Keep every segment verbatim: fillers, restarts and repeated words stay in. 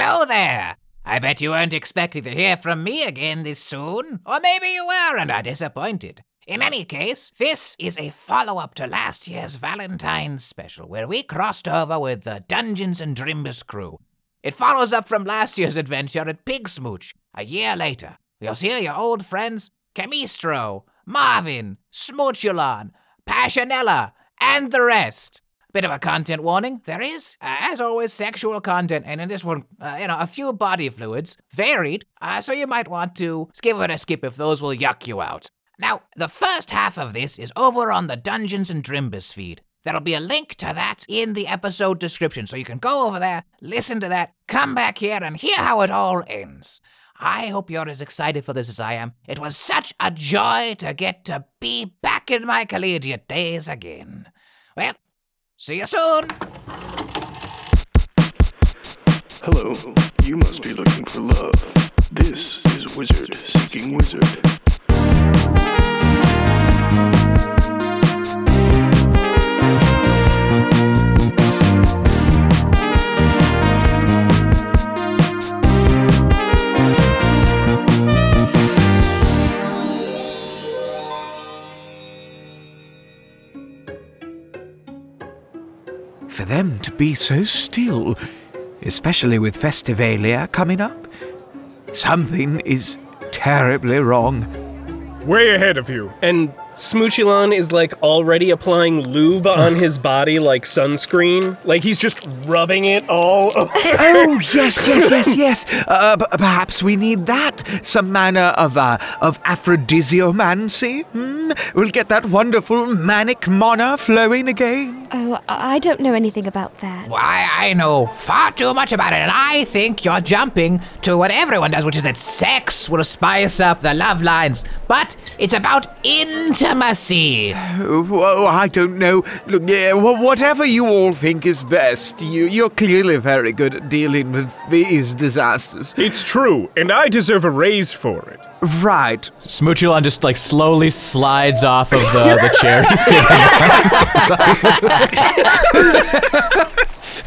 Hello there! I bet you weren't expecting to hear from me again this soon. Or maybe you were and are disappointed. In any case, this is a follow-up to last year's Valentine's special, where we crossed over with the Dungeons and Drimbus crew. It follows up from last year's adventure at Pigsmooch, a year later. You'll see your old friends Chemistro, Marvin, Smoochulon, Passionella, and the rest. Bit of a content warning, there is, uh, as always, sexual content, and in this one, uh, you know, a few body fluids, varied, uh, so you might want to skip it a skip if those will yuck you out. Now, the first half of this is over on the Dungeons and Drimbus feed. There'll be a link to that in the episode description, so you can go over there, listen to that, come back here, and hear how it all ends. I hope you're as excited for this as I am. It was such a joy to get to be back in my collegiate days again. Well, see you soon! Hello, you must be looking for love. This is Wizard Seeking Wizard. For them to be so still, especially with Festivalia coming up, something is terribly wrong. Way ahead of you. And Smoochulon is like already applying lube on his body like sunscreen. Like he's just rubbing it all over. Oh, yes, yes, yes, yes. Uh, b- perhaps we need that. Some manner of uh, of aphrodisiamancy. Hmm? We'll get that wonderful manic mana flowing again. Oh, I don't know anything about that. Why, I know far too much about it, and I think you're jumping to what everyone does, which is that sex will spice up the love lines. But it's about intimacy. Mercy. Oh, I don't know. Look, yeah, whatever you all think is best, you, you're clearly very good at dealing with these disasters. It's true, and I deserve a raise for it. Right. Smoochulon just, like, slowly slides off of the, the chair he's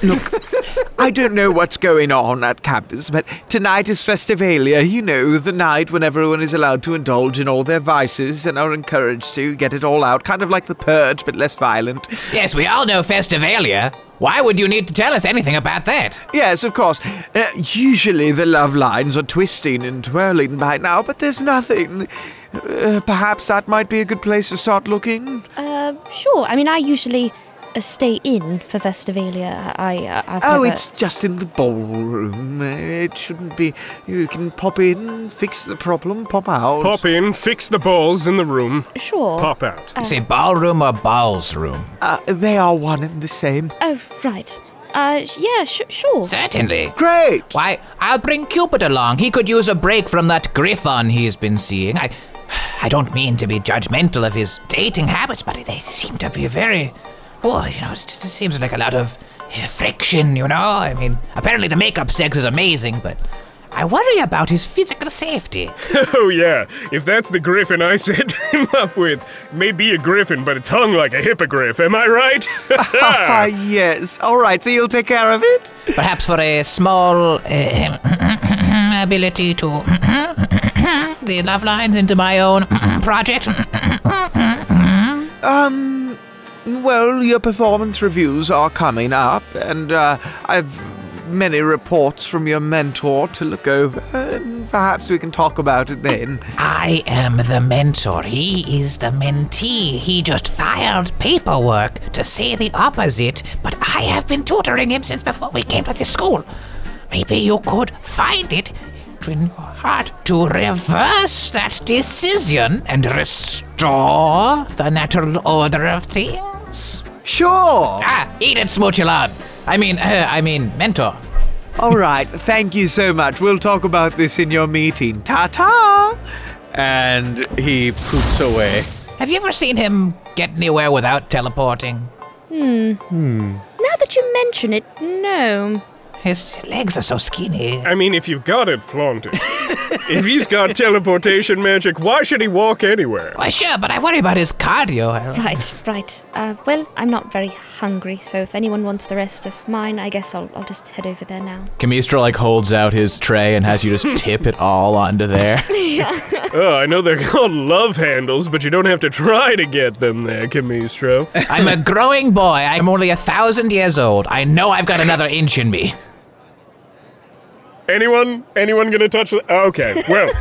sitting on. Look, I don't know what's going on at campus, but tonight is Festivalia, you know, the night when everyone is allowed to indulge in all their vices and are encouraged to get it all out, kind of like the Purge, but less violent. Yes, we all know Festivalia. Why would you need to tell us anything about that? Yes, of course. Uh, usually the love lines are twisting and twirling by now, but there's nothing. Uh, perhaps that might be a good place to start looking? Uh, sure. I mean, I usually uh, stay in for Festivalia. I, uh, I've oh, never... it's just in the ballroom. It shouldn't be... You can pop in, fix the problem, pop out. Pop in, fix the balls in the room. Sure. Pop out. Uh, you say ballroom or balls room? Uh, they are one and the same. Oh, right. Uh, yeah, sh- sure. Certainly. Great. Why, I'll bring Cupid along. He could use a break from that griffon he's been seeing. I, I don't mean to be judgmental of his dating habits, but they seem to be very... Oh, you know, it seems like a lot of uh, friction, you know? I mean, apparently the makeup sex is amazing, but... I worry about his physical safety. Oh, yeah. If that's the griffin I set him up with, it may be a griffin, but it's hung like a hippogriff. Am I right? Ah, yes. All right, so you'll take care of it? Perhaps for a small uh, ability to the love lines into my own project. um, well, your performance reviews are coming up, and uh, I've... many reports from your mentor to look over, and perhaps we can talk about it then. I am the mentor. He is the mentee. He just filed paperwork to say the opposite, but I have been tutoring him since before we came to this school. Maybe you could find it in your heart to reverse that decision and restore the natural order of things. Sure. Ah, eat it, Smoochulon. I mean, uh, I mean, mentor. All right, thank you so much. We'll talk about this in your meeting. Ta-ta! And he poops away. Have you ever seen him get anywhere without teleporting? Hmm. Hmm. Now that you mention it, no. His legs are so skinny. I mean, if you've got it, flaunt it. If he's got teleportation magic, why should he walk anywhere? Why, sure, but I worry about his cardio. Right, right. Uh, well, I'm not very hungry, so if anyone wants the rest of mine, I guess I'll I'll just head over there now. Chemistro, like, holds out his tray and has you just tip it all onto there. Yeah. Oh, I know they're called love handles, but you don't have to try to get them there, Chemistro. I'm a growing boy. I'm only a thousand years old. I know I've got another inch in me. Anyone? Anyone gonna touch the- Okay, well,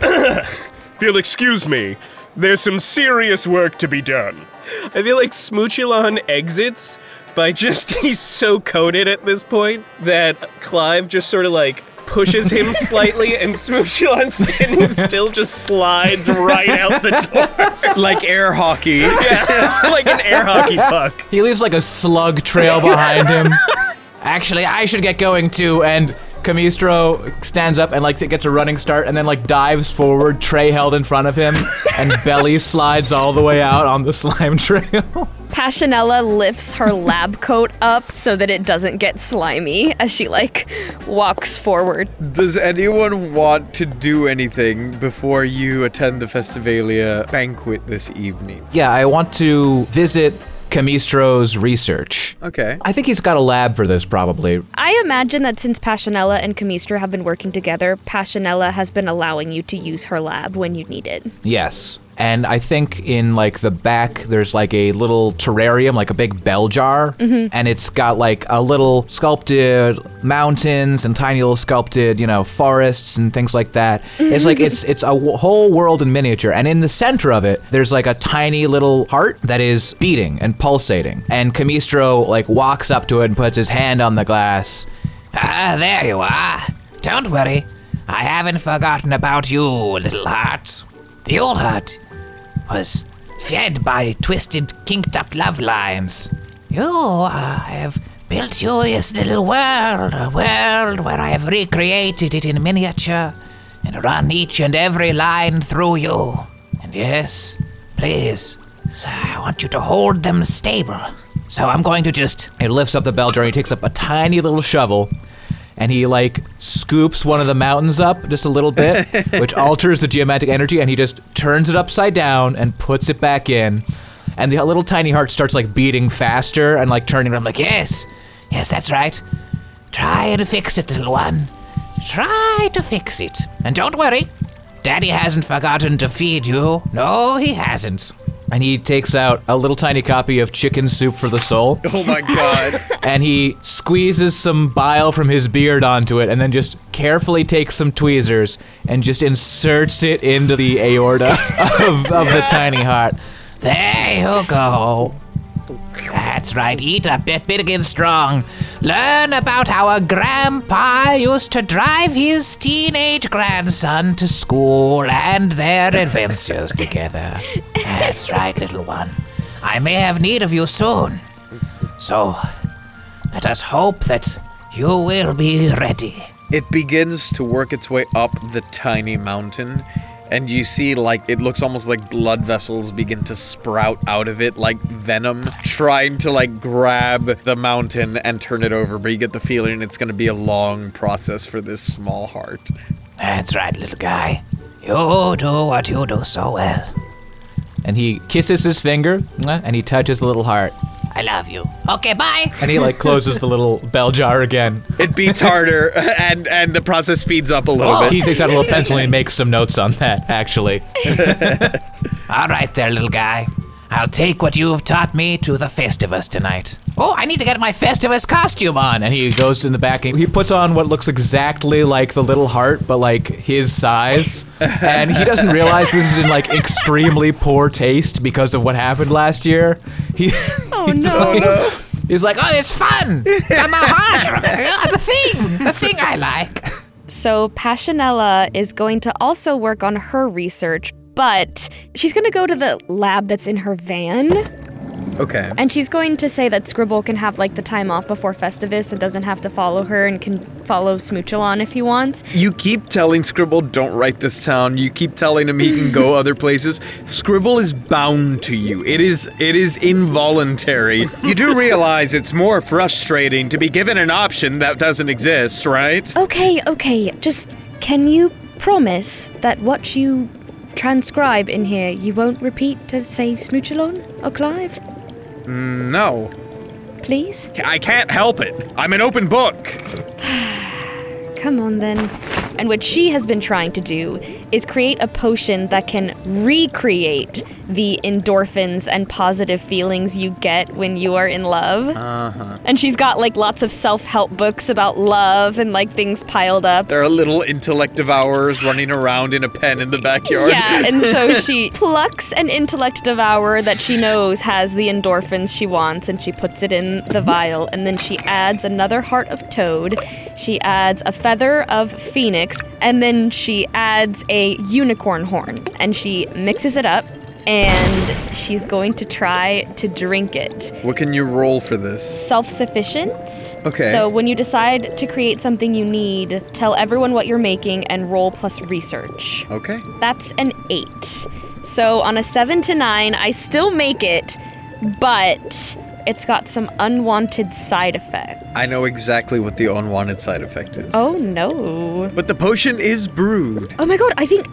if you'll excuse me, there's some serious work to be done. I feel like Smoochulon exits by just, he's so coated at this point that Clive just sort of like pushes him slightly and Smoochulon standing still just slides right out the door. Like air hockey. Yeah, like an air hockey puck. He leaves like a slug trail behind him. Actually, I should get going too, and... Chemistro stands up and like gets a running start and then like dives forward, tray held in front of him, and belly slides all the way out on the slime trail. Passionella lifts her lab coat up so that it doesn't get slimy as she like walks forward. Does anyone want to do anything before you attend the Festivalia banquet this evening? Yeah, I want to visit Chemistro's research. Okay. I think he's got a lab for this, probably. I imagine that since Passionella and Chemistro have been working together, Passionella has been allowing you to use her lab when you need it. Yes. And I think in, like, the back, there's, like, a little terrarium, like a big bell jar. Mm-hmm. And it's got, like, a little sculpted mountains and tiny little sculpted, you know, forests and things like that. Mm-hmm. It's, like, it's it's a w- whole world in miniature. And in the center of it, there's, like, a tiny little heart that is beating and pulsating. And Chemistro, like, walks up to it and puts his hand on the glass. Ah, there you are. Don't worry. I haven't forgotten about you, little hearts. The old heart was fed by twisted, kinked-up love limes. You uh, have built your little world, a world where I have recreated it in miniature and run each and every line through you. And yes, please, sir, I want you to hold them stable. So I'm going to just... He lifts up the bell jar and he takes up a tiny little shovel and he, like, scoops one of the mountains up just a little bit, which alters the geomantic energy, and he just turns it upside down and puts it back in. And the little tiny heart starts, like, beating faster and, like, turning around, like, yes, yes, that's right. Try and fix it, little one. Try to fix it. And don't worry, Daddy hasn't forgotten to feed you. No, he hasn't. And he takes out a little tiny copy of Chicken Soup for the Soul. Oh my god. And he squeezes some bile from his beard onto it and then just carefully takes some tweezers and just inserts it into the aorta of, of the tiny heart. There you go. That's right, eat a bit, big and strong. Learn about how a grandpa used to drive his teenage grandson to school and their adventures together. That's right, little one. I may have need of you soon. So, let us hope that you will be ready. It begins to work its way up the tiny mountain. And you see, like, it looks almost like blood vessels begin to sprout out of it, like venom, trying to, like, grab the mountain and turn it over. But you get the feeling it's going to be a long process for this small heart. That's right, little guy. You do what you do so well. And he kisses his finger, and he touches the little heart. I love you. Okay, bye. And he, like, closes the little bell jar again. It beats harder, and, and the process speeds up a little oh. bit. He takes out a little pencil and makes some notes on that, actually. All right there, little guy. I'll take what you've taught me to the Festivus tonight. Oh, I need to get my Festivus costume on. And he goes in the back and he puts on what looks exactly like the little heart, but like his size. And he doesn't realize this is in like extremely poor taste because of what happened last year. He, oh, he's no. Like, oh, no. He's like, oh, it's fun. Got my heart. The thing. The thing I like. So Passionella is going to also work on her research, but she's going to go to the lab that's in her van. Okay. And she's going to say that Scribble can have, like, the time off before Festivus and doesn't have to follow her and can follow Smoochulon if he wants. You keep telling Scribble, don't write this down. You keep telling him he can go other places. Scribble is bound to you. It is it is involuntary. You do realize it's more frustrating to be given an option that doesn't exist, right? Okay, okay. Just, can you... promise that what you transcribe in here, you won't repeat to, say, Smoochulon or Clive? Mm, no. Please? I can't help it. I'm an open book. Come on, then. And what she has been trying to do is create a potion that can recreate the endorphins and positive feelings you get when you are in love. Uh-huh. And she's got, like, lots of self-help books about love and, like, things piled up. There are little intellect devourers running around in a pen in the backyard. Yeah, and so she plucks an intellect devourer that she knows has the endorphins she wants, and she puts it in the vial, and then she adds another heart of toad. She adds a feather of phoenix. And then she adds a unicorn horn, and she mixes it up, and she's going to try to drink it. What can you roll for this? Self-sufficient. Okay. So when you decide to create something you need, tell everyone what you're making and roll plus research. Okay. That's an eight. So on a seven to nine, I still make it, but it's got some unwanted side effects. I know exactly what the unwanted side effect is. Oh, no. But the potion is brewed. Oh, my God. I think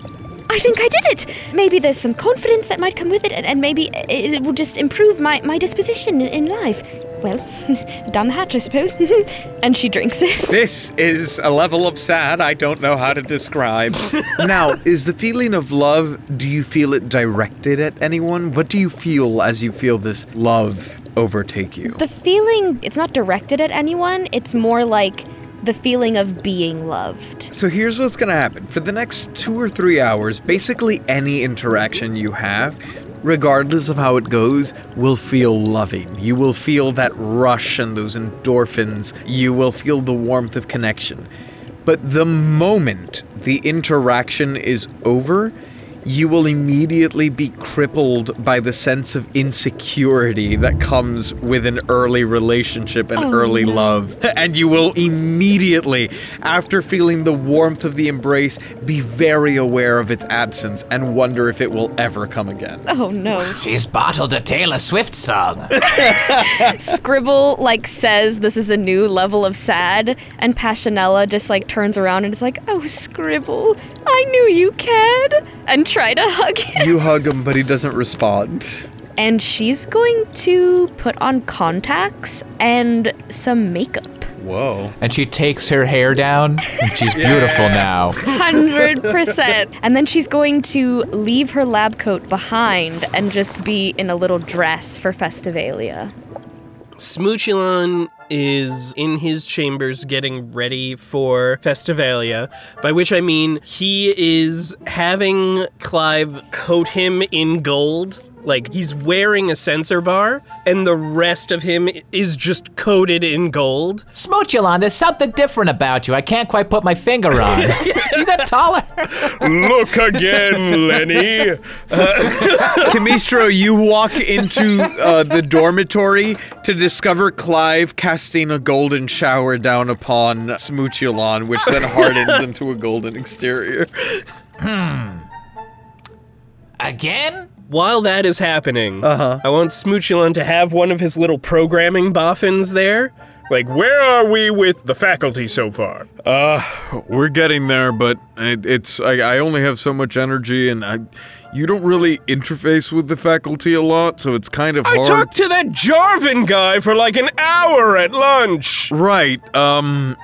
I think I did it. Maybe there's some confidence that might come with it, and, and maybe it will just improve my, my disposition in, in life. Well, down the hatch, I suppose. And she drinks it. This is a level of sad I don't know how to describe. Now, is the feeling of love, do you feel it directed at anyone? What do you feel as you feel this love overtake you? The feeling, it's not directed at anyone. It's more like the feeling of being loved. So here's what's going to happen. For the next two or three hours, basically any interaction you have, regardless of how it goes, will feel loving. You will feel that rush and those endorphins. You will feel the warmth of connection. But the moment the interaction is over, you will immediately be crippled by the sense of insecurity that comes with an early relationship and oh, early no. love. And you will immediately, after feeling the warmth of the embrace, be very aware of its absence and wonder if it will ever come again. Oh, no. She's bottled a Taylor Swift song. Scribble, like, says this is a new level of sad, and Passionella just, like, turns around and is like, oh, Scribble, I knew you cared. And try to hug him. You hug him, but he doesn't respond. And she's going to put on contacts and some makeup. Whoa. And she takes her hair down, and she's yeah. beautiful now. one hundred percent. And then she's going to leave her lab coat behind and just be in a little dress for Festivalia. Smoochulon is in his chambers getting ready for Festivalia, by which I mean he is having Clive coat him in gold. Like, he's wearing a sensor bar, and the rest of him is just coated in gold. Smoochulon, there's something different about you. I can't quite put my finger on. You got taller. Look again, Lenny. Chemistro, uh, you walk into uh, the dormitory to discover Clive casting a golden shower down upon Smoochulon, which then hardens into a golden exterior. Hmm. Again? While that is happening, uh-huh. I want Smoochulon to have one of his little programming boffins there. Like, where are we with the faculty so far? Uh, we're getting there, but it, it's I, I only have so much energy, and I, you don't really interface with the faculty a lot, so it's kind of I hard. I talked to that Jarvan guy for like an hour at lunch! Right, um,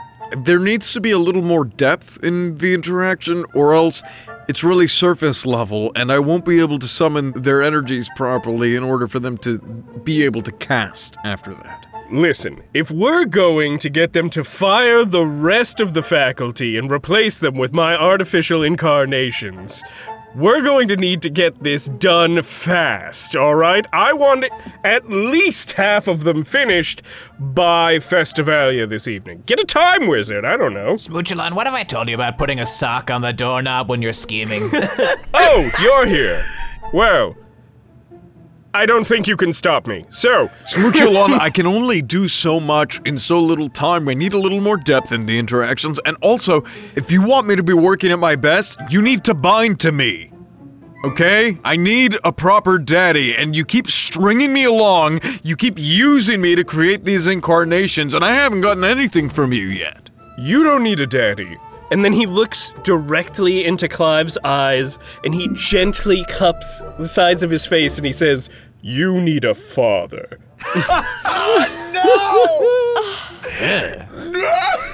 there needs to be a little more depth in the interaction, or else it's really surface level, and I won't be able to summon their energies properly in order for them to be able to cast after that. Listen, if we're going to get them to fire the rest of the faculty and replace them with my artificial incarnations, we're going to need to get this done fast, all right? I want at least half of them finished by Festivalia this evening. Get a time wizard, I don't know. Smoochulon, what have I told you about putting a sock on the doorknob when you're scheming? Oh, you're here. Well, I don't think you can stop me, so... Smoochulon, I can only do so much in so little time. We need a little more depth in the interactions, and also, if you want me to be working at my best, you need to bind to me. Okay? I need a proper daddy, and you keep stringing me along, you keep using me to create these incarnations, and I haven't gotten anything from you yet. You don't need a daddy. And then he looks directly into Clive's eyes, and he gently cups the sides of his face, and he says, "You need a father." Oh, no! Yeah.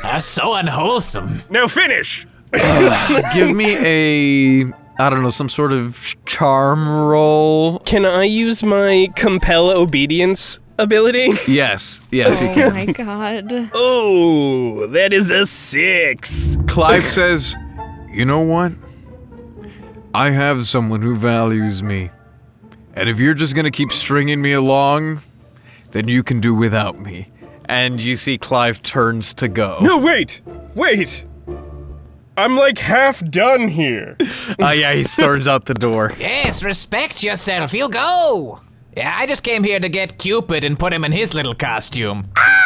That's so unwholesome. Now finish! uh, give me a, I don't know, some sort of charm roll. Can I use my compel obedience ability? Yes, yes, oh, you can. Oh my god. Oh, that is a six. Clive says, "You know what? I have someone who values me. And if you're just going to keep stringing me along, then you can do without me." And you see Clive turns to go. No, wait, wait. I'm like half done here. Oh, uh, yeah, he storms out the door. Yes, respect yourself. You go. Yeah, I just came here to get Cupid and put him in his little costume. Ah!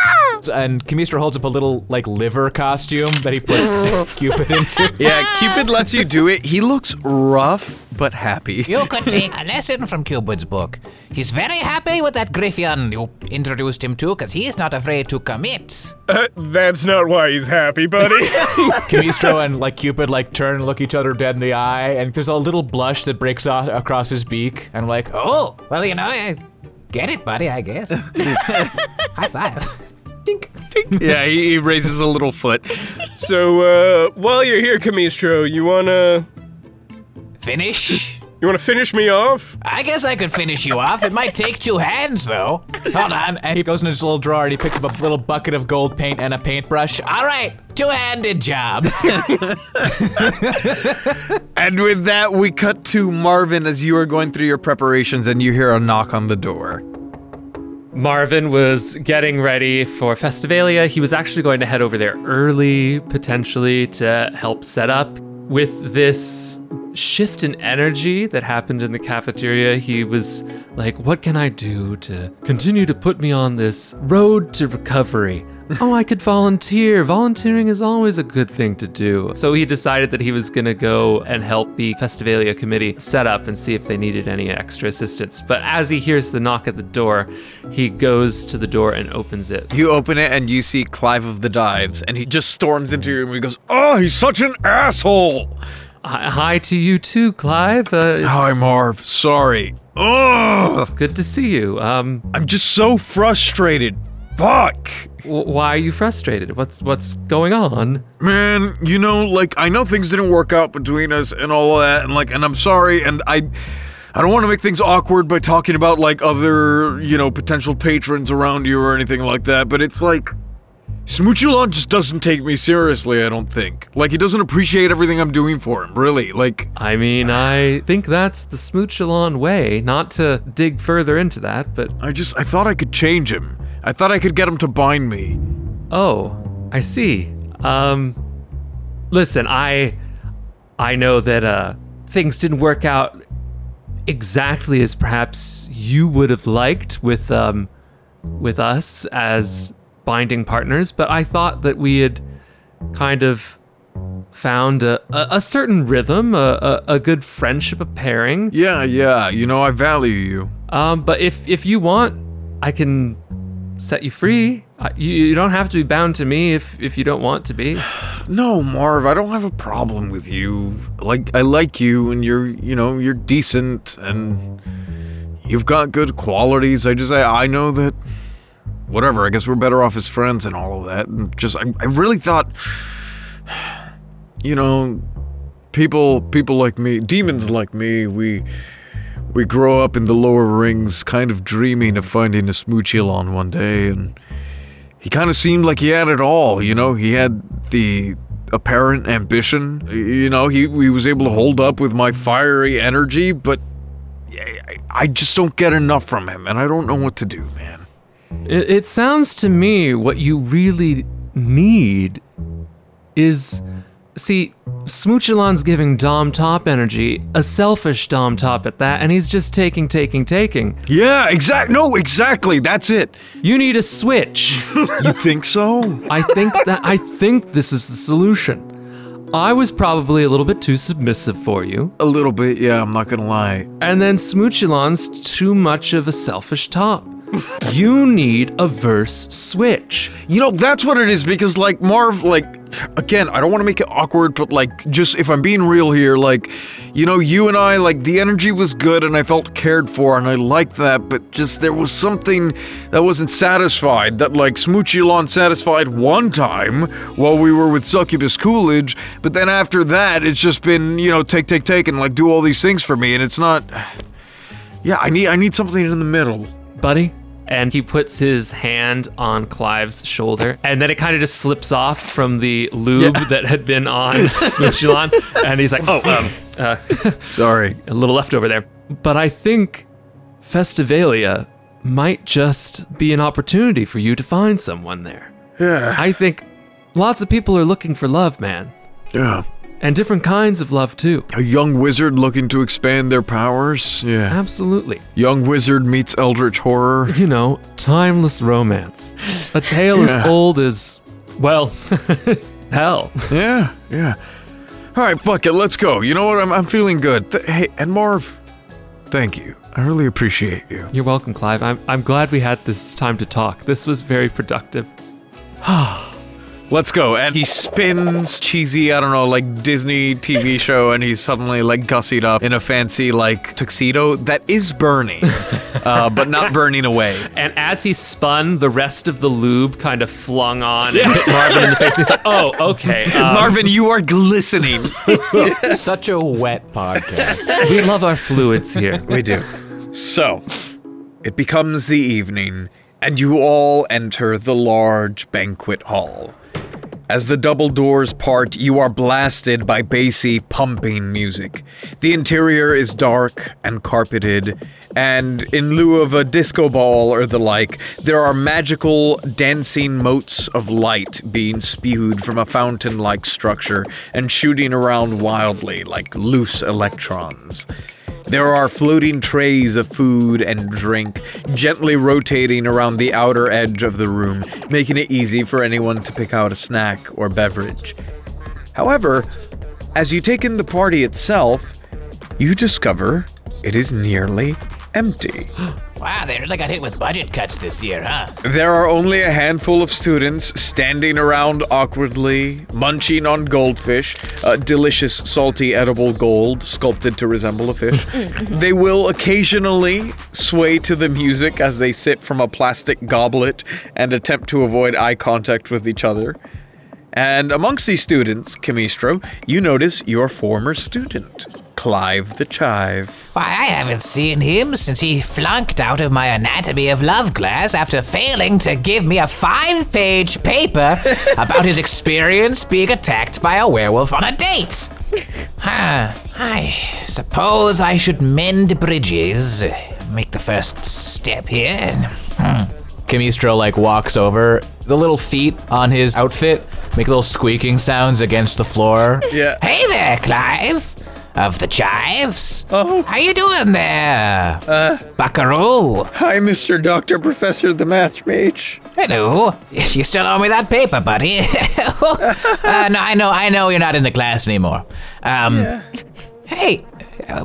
And Chemistro holds up a little, like, liver costume that he puts Cupid into. Yeah, Cupid lets you do it. He looks rough, but happy. You could take a lesson from Cupid's book. He's very happy with that Griffin you introduced him to, because he's not afraid to commit. Uh, that's not why he's happy, buddy. Chemistro and, like, Cupid, like, turn and look each other dead in the eye, and there's a little blush that breaks off across his beak, and I'm like, oh, well, you know, I get it, buddy, I guess. High five. Tink, tink. Yeah, he, he raises a little foot. So, uh, while you're here, Chemistro, you wanna... finish? You wanna finish me off? I guess I could finish you off. It might take two hands, though. Hold on. And he goes into his little drawer and he picks up a little bucket of gold paint and a paintbrush. All right, two-handed job. And with that, we cut to Marvin as you are going through your preparations and you hear a knock on the door. Marvin was getting ready for Festivalia. He was actually going to head over there early, potentially, to help set up. With this shift in energy that happened in the cafeteria, he was like, what can I do to continue to put me on this road to recovery? Oh, I could volunteer. Volunteering is always a good thing to do. So he decided that he was going to go and help the Festivalia committee set up and see if they needed any extra assistance. But as he hears the knock at the door, he goes to the door and opens it. You open it and you see Clive of the Dives, and he just storms into your room and he goes, oh, he's such an asshole. Hi to you too, Clive. Uh, Hi, Marv. Sorry. Ugh. It's good to see you. Um, I'm just so frustrated. Fuck! Why are you frustrated? What's what's going on? Man, you know, like, I know things didn't work out between us and all of that, and like, and I'm sorry, and I, I don't want to make things awkward by talking about, like, other, you know, potential patrons around you or anything like that, but it's like, Smoochulon just doesn't take me seriously, I don't think. Like, he doesn't appreciate everything I'm doing for him, really, like... I mean, I think that's the Smoochulon way, not to dig further into that, but... I just, I thought I could change him. I thought I could get him to bind me. Oh, I see. Um, listen, I, I know that uh, things didn't work out exactly as perhaps you would have liked with, um, with us as binding partners, but I thought that we had kind of found a, a, a certain rhythm, a, a, a good friendship, a pairing. Yeah, yeah. You know, I value you. Um, but if if you want, I can set you free. Uh, you, you don't have to be bound to me if if you don't want to be. No, Marv, I don't have a problem with you. Like, I like you, and you're, you know, you're decent, and you've got good qualities. I just, I, I know that, whatever, I guess we're better off as friends and all of that. And just, I, I really thought, you know, people, people like me, demons like me, we... We grow up in the lower rings, kind of dreaming of finding a Smoochulon one day, and he kind of seemed like he had it all, you know? He had the apparent ambition, you know? He, he was able to hold up with my fiery energy, but I, I just don't get enough from him, and I don't know what to do, man. It, it sounds to me what you really need is... See, Smoochulon's giving Dom Top energy, a selfish Dom Top at that, and he's just taking, taking, taking. Yeah, exact. No, exactly. That's it. You need a switch. You think so? I think that. I think this is the solution. I was probably a little bit too submissive for you. A little bit, yeah. I'm not gonna lie. And then Smoochulon's too much of a selfish top. You need a verse switch. You know, that's what it is, because like Marv, like. again, I don't want to make it awkward, but like, just if I'm being real here, like, you know, you and I, like, the energy was good and I felt cared for and I liked that, but just there was something that wasn't satisfied, that like Smoochulon satisfied one time while we were with Succubus Coolidge, but then after that it's just been, you know, take, take, take and like do all these things for me, and it's not, yeah, I need, I need something in the middle. Buddy? And he puts his hand on Clive's shoulder, and then it kind of just slips off from the lube yeah. that had been on Smoochulon, and he's like, oh, um, uh, sorry. A little leftover there. But I think Festivalia might just be an opportunity for you to find someone there. Yeah. I think lots of people are looking for love, man. Yeah. And different kinds of love, too. A young wizard looking to expand their powers? Yeah. Absolutely. Young wizard meets eldritch horror. You know, timeless romance. A tale yeah. as old as, well, hell. Yeah, yeah. All right, fuck it, let's go. You know what, I'm, I'm feeling good. Th- hey, and Marv, thank you. I really appreciate you. You're welcome, Clive. I'm, I'm glad we had this time to talk. This was very productive. Ah. Let's go. And he spins cheesy, I don't know, like Disney T V show, and he's suddenly like gussied up in a fancy like tuxedo that is burning, uh, but not burning away. And as he spun, the rest of the lube kind of flung on yeah. and hit Marvin in the face. He's like, oh, okay. Um, Marvin, you are glistening. Such a wet podcast. We love our fluids here. We do. So, it becomes the evening, and you all enter the large banquet hall. As the double doors part, you are blasted by bassy, pumping music. The interior is dark and carpeted, and in lieu of a disco ball or the like, there are magical, dancing motes of light being spewed from a fountain-like structure and shooting around wildly like loose electrons. There are floating trays of food and drink, gently rotating around the outer edge of the room, making it easy for anyone to pick out a snack or beverage. However, as you take in the party itself, you discover it is nearly empty. Wow, they really got hit with budget cuts this year, huh? There are only a handful of students standing around awkwardly, munching on goldfish, a delicious, salty, edible gold sculpted to resemble a fish. They will occasionally sway to the music as they sip from a plastic goblet and attempt to avoid eye contact with each other. And amongst these students, Chemistro, you notice your former student, Clive the Chive. Why, I haven't seen him since he flunked out of my Anatomy of Love class after failing to give me a five-page paper about his experience being attacked by a werewolf on a date. Huh, I suppose I should mend bridges, make the first step here. And, hmm. Chemistro, like, walks over. The little feet on his outfit make little squeaking sounds against the floor. Yeah. Hey there, Clive of the Chives. Oh. How you doing there? Uh. Buckaroo. Hi, Mister Doctor Professor the Math Mage. Hello. You still owe me that paper, buddy. uh, no, I know, I know you're not in the class anymore. Um, yeah. Hey,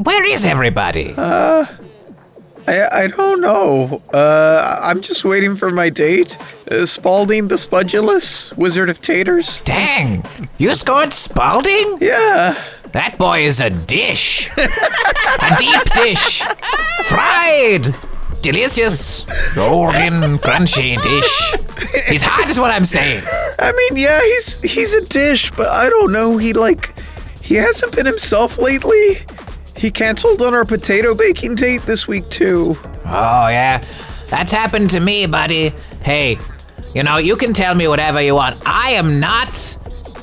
where is everybody? Uh... I, I don't know. Uh, I'm just waiting for my date. Uh, Spalding the Spudulous, Wizard of Taters. Dang! You scored Spalding? Yeah. That boy is a dish. A deep dish. Fried. Delicious. Golden, crunchy dish. He's hot is what I'm saying. I mean, yeah, he's he's a dish, but I don't know. He, like, he hasn't been himself lately. He canceled on our potato baking date this week, too. Oh, yeah. That's happened to me, buddy. Hey, you know, you can tell me whatever you want. I am not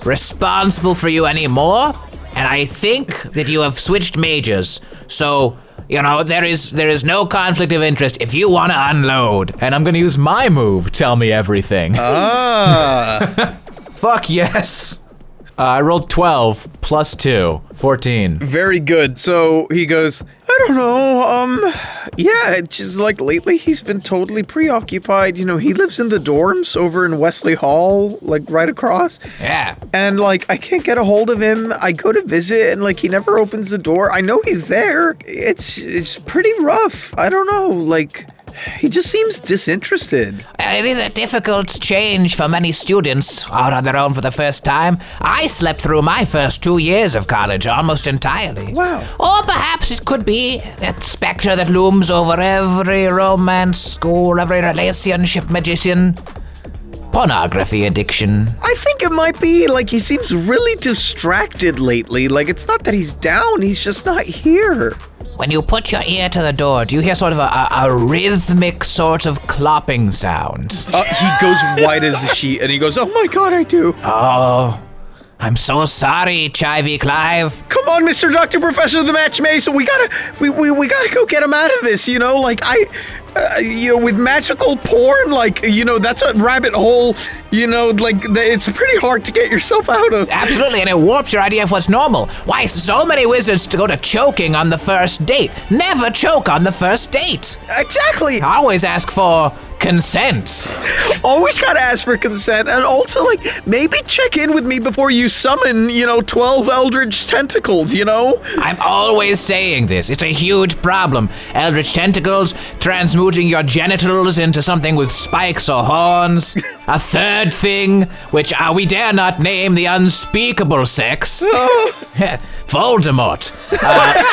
responsible for you anymore, and I think that you have switched majors. So, you know, there is there is no conflict of interest if you want to unload. And I'm going to use my move, tell me everything. Ah. Fuck yes. Uh, I rolled twelve, plus two, fourteen. Very good. So he goes, I don't know, um, yeah, it's just like lately he's been totally preoccupied. You know, he lives in the dorms over in Wesley Hall, like right across. Yeah. And like, I can't get a hold of him. I go to visit and like, he never opens the door. I know he's there. It's, it's pretty rough. I don't know, like... He just seems disinterested. It is a difficult change for many students out on their own for the first time. I slept through my first two years of college almost entirely. Wow. Or perhaps it could be that spectre that looms over every romance school, every relationship magician. Pornography addiction. I think it might be, like, he seems really distracted lately. Like, it's not that he's down, he's just not here. When you put your ear to the door, do you hear sort of a, a, a rhythmic sort of clopping sound? Uh, he goes white as a sheet, and he goes, oh my god, I do. Oh, I'm so sorry, Chivy Clive. Come on, Mister Doctor Professor of the Match Mason, we gotta, we, we, we gotta go get him out of this, you know, like, I... Uh, you know, with magical porn, like, you know, that's a rabbit hole, you know, like, it's pretty hard to get yourself out of. Absolutely, and it warps your idea of what's normal. Why, so many wizards go to choking on the first date. Never choke on the first date. Exactly. I always ask for consent. Always gotta ask for consent, and also, like, maybe check in with me before you summon, you know, twelve Eldritch Tentacles, you know? I'm always saying this. It's a huge problem. Eldritch Tentacles, transmutation. Smooching your genitals into something with spikes or horns. A third thing, which uh, we dare not name, the unspeakable sex. Oh. Voldemort. Uh,